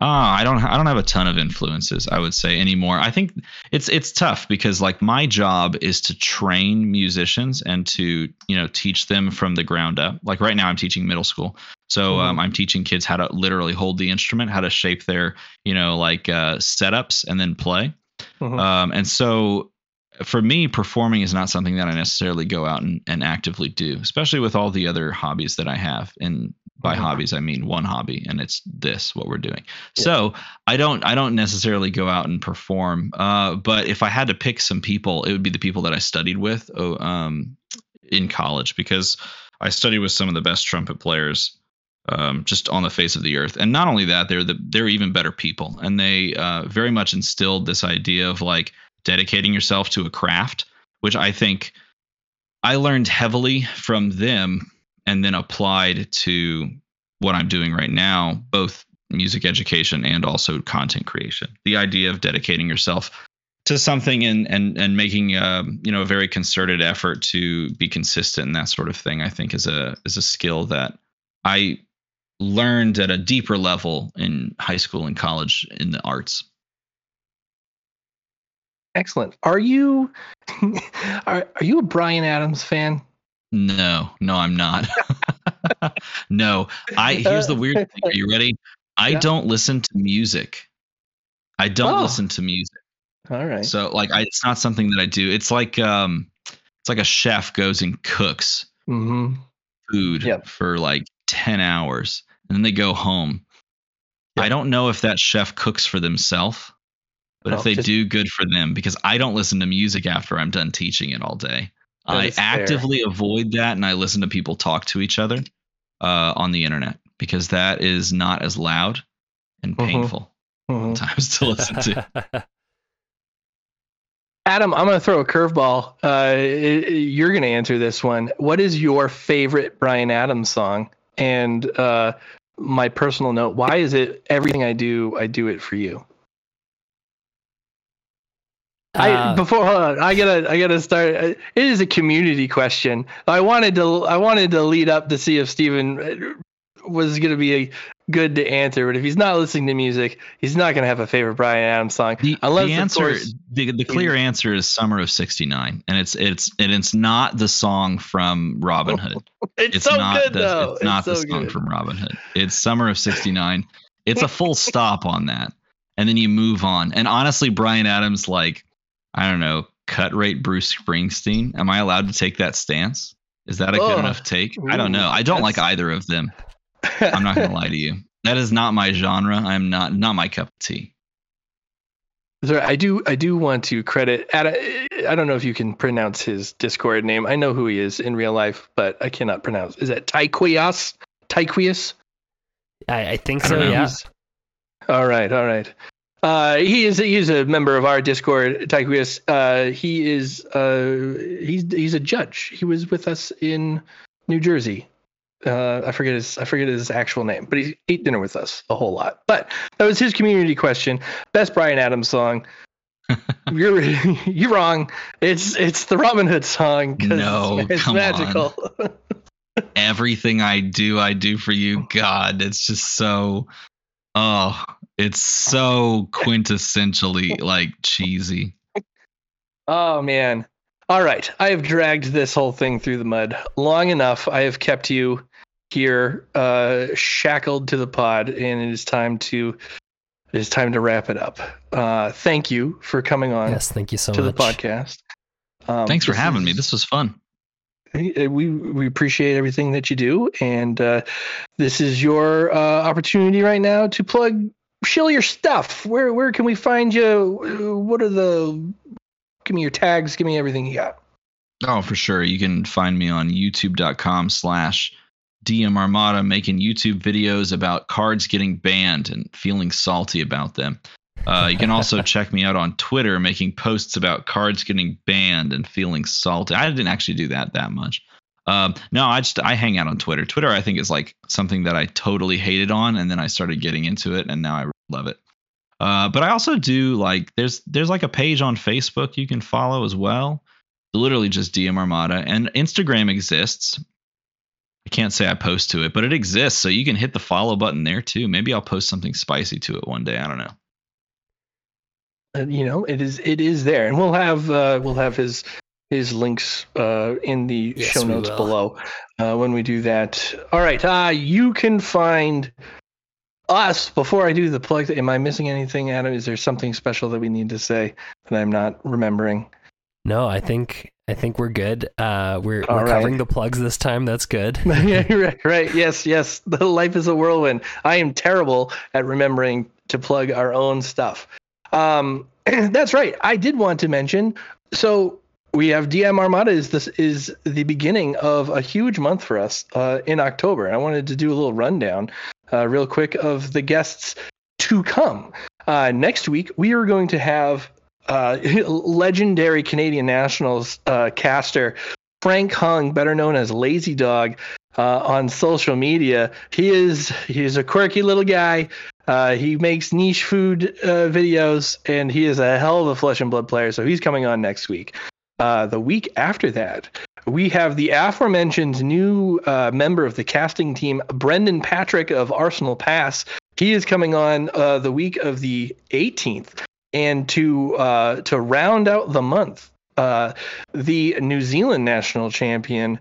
I don't have a ton of influences, I would say, anymore. I think it's tough because, like, my job is to train musicians and to, you know, teach them from the ground up. Like right now I'm teaching middle school. So I'm teaching kids how to literally hold the instrument, how to shape their, you know, like setups and then play. And so for me, performing is not something that I necessarily go out and actively do, especially with all the other hobbies that I have. And by hobbies, I mean one hobby, and it's this, what we're doing. Yeah. So I don't necessarily go out and perform. But if I had to pick some people, it would be the people that I studied with in college, because I studied with some of the best trumpet players just on the face of the earth. And not only that, they're even better people. And they very much instilled this idea of, like, dedicating yourself to a craft, which I think I learned heavily from them and then applied to what I'm doing right now, both music education and also content creation. The idea of dedicating yourself to something and making you know, a very concerted effort to be consistent and that sort of thing, I think is a skill that I learned at a deeper level in high school and college in the arts. Excellent. Are you are you a Bryan Adams fan? No, I'm not. No, here's the weird thing. Are you ready? I don't listen to music. All right. So like, it's not something that I do. It's like a chef goes and cooks food for like 10 hours and then they go home. I don't know if that chef cooks for themselves, but if they do, good for them, because I don't listen to music after I'm done teaching it all day. I actively avoid that. And I listen to people talk to each other on the internet, because that is not as loud and painful sometimes to listen to. Adam, I'm going to throw a curveball. You're going to answer this one. What is your favorite Bryan Adams song? And my personal note, why is it everything I do it for you? I gotta start. It is a community question. I wanted to lead up to see if Stephen was going to be good to answer, but if he's not listening to music, he's not going to have a favorite Bryan Adams song. The clear answer is "Summer of '69," and it's not the song from Robin Hood. It's so good though. It's not the song from Robin Hood. It's "Summer of '69." It's a full stop on that, and then you move on. And honestly, Bryan Adams, like, I don't know, cut rate Bruce Springsteen. Am I allowed to take that stance? Is that a good enough take? I don't know. I don't like either of them. I'm not going to lie to you. That is not my genre. I'm not my cup of tea. I do want to credit Adam. I don't know if you can pronounce his Discord name. I know who he is in real life, but I cannot pronounce. Is that Tyquias? Tyquias? I think so. Yeah. All right. He's a member of our Discord, Tyquias. He's a judge. He was with us in New Jersey. I forget his actual name, but he ate dinner with us a whole lot. But that was his community question. Best Bryan Adams song. You're wrong. It's the Robin Hood song. No, it's magical. Everything I do for you. God, it's just so. Oh, it's so quintessentially like cheesy. Oh, man. All right. I have dragged this whole thing through the mud long enough. I have kept you here shackled to the pod, and it is time to wrap it up. Thank you for coming on. Yes, thank you so much. To the podcast. Thanks for having me. This was fun. We appreciate everything that you do. And this is your opportunity right now to plug shill your stuff. Where can we find you? What are the... Give me your tags. Give me everything you got. Oh, for sure. You can find me on youtube.com/DM Armada, making YouTube videos about cards getting banned and feeling salty about them. You can also check me out on Twitter, making posts about cards getting banned and feeling salty. I didn't actually do that much. No, I hang out on Twitter. Twitter, I think, is like something that I totally hated on, and then I started getting into it, and now I really love it. But I also do like there's like a page on Facebook you can follow as well. Literally just DM Armada, and Instagram exists. I can't say I post to it, but it exists, so you can hit the follow button there too. Maybe I'll post something spicy to it one day. I don't know. It is there, and we'll have his links in the show notes below when we do that. All right, you can find us. Before I do the plug, am I missing anything, Adam? Is there something special that we need to say that I'm not remembering? No, I think we're good. We're covering the plugs this time. That's good. Yeah, right. Yes. The life is a whirlwind. I am terrible at remembering to plug our own stuff. That's right. I did want to mention. So we have DM Armada. This is the beginning of a huge month for us in October. I wanted to do a little rundown real quick of the guests to come. Next week, we are going to have legendary Canadian Nationals caster Frank Hung, better known as Lazy Dog, on social media. He is a quirky little guy. He makes niche food videos, and he is a hell of a Flesh and Blood player, so he's coming on next week. The week after that, we have the aforementioned new member of the casting team, Brendan Patrick of Arsenal Pass. He is coming on the week of the 18th. And to round out the month, the New Zealand national champion,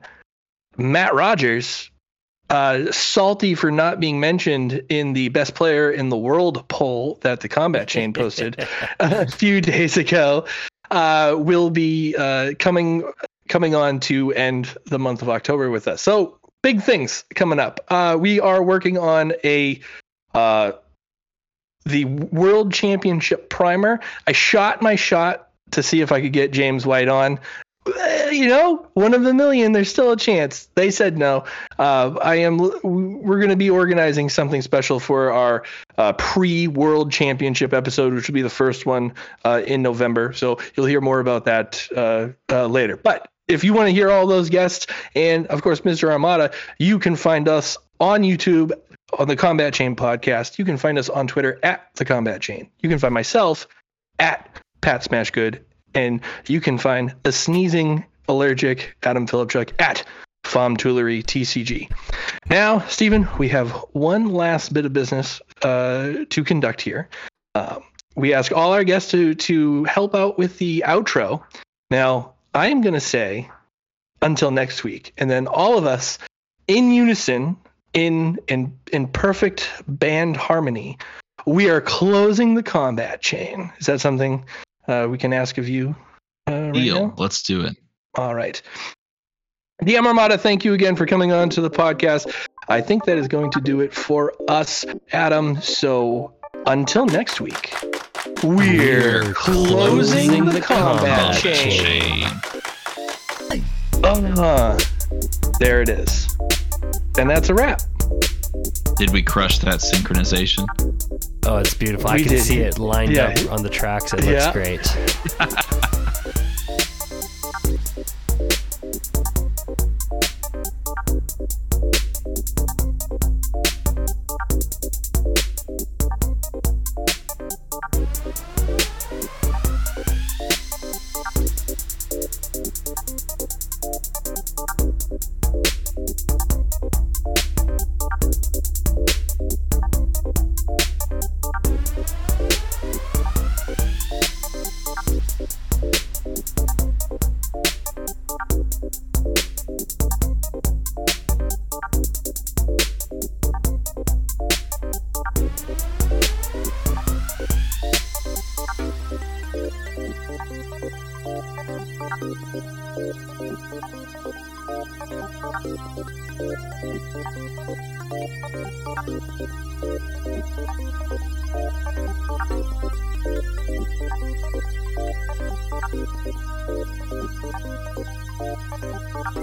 Matt Rogers, salty for not being mentioned in the best player in the world poll that the Combat Chain posted a few days ago, will be coming on to end the month of October with us. So big things coming up. We are working on the World Championship primer. I shot my shot to see if I could get James White on. You know, one of a million, there's still a chance. They said no. We're going to be organizing something special for our pre-World Championship episode, which will be the first one in November. So you'll hear more about that later. But if you want to hear all those guests and, of course, Mr. Armada, you can find us on YouTube on the Combat Chain podcast. You can find us on Twitter at the Combat Chain. You can find myself at Pat Smashgood. And you can find the sneezing allergic Adam Philipchuk at FomToolery TCG. Now, Stephen, we have one last bit of business to conduct here. We ask all our guests to help out with the outro. Now, I am going to say until next week, and then all of us in unison, in perfect band harmony, we are closing the Combat Chain. Is that something we can ask of you? Deal. Right, let's do it. All right. DM Armada, thank you again for coming on to the podcast. I think that is going to do it for us, Adam. So until next week, we're closing the Combat Chain. There it is. And that's a wrap. Did we crush that synchronization? Oh, it's beautiful. I can see it lined up on the tracks. It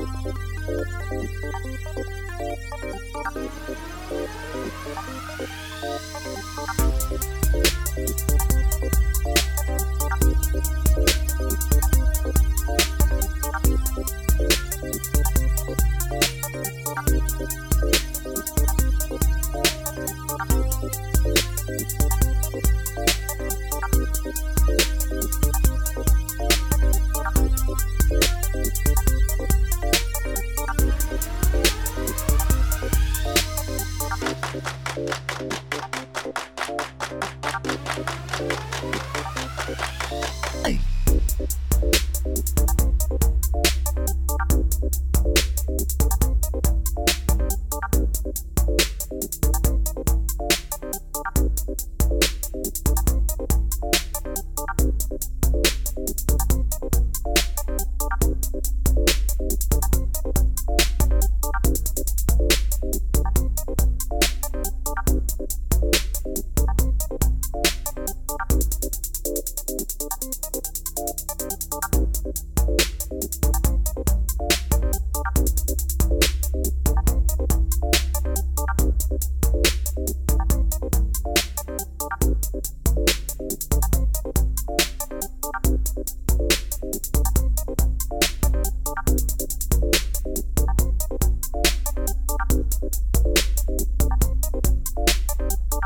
looks great.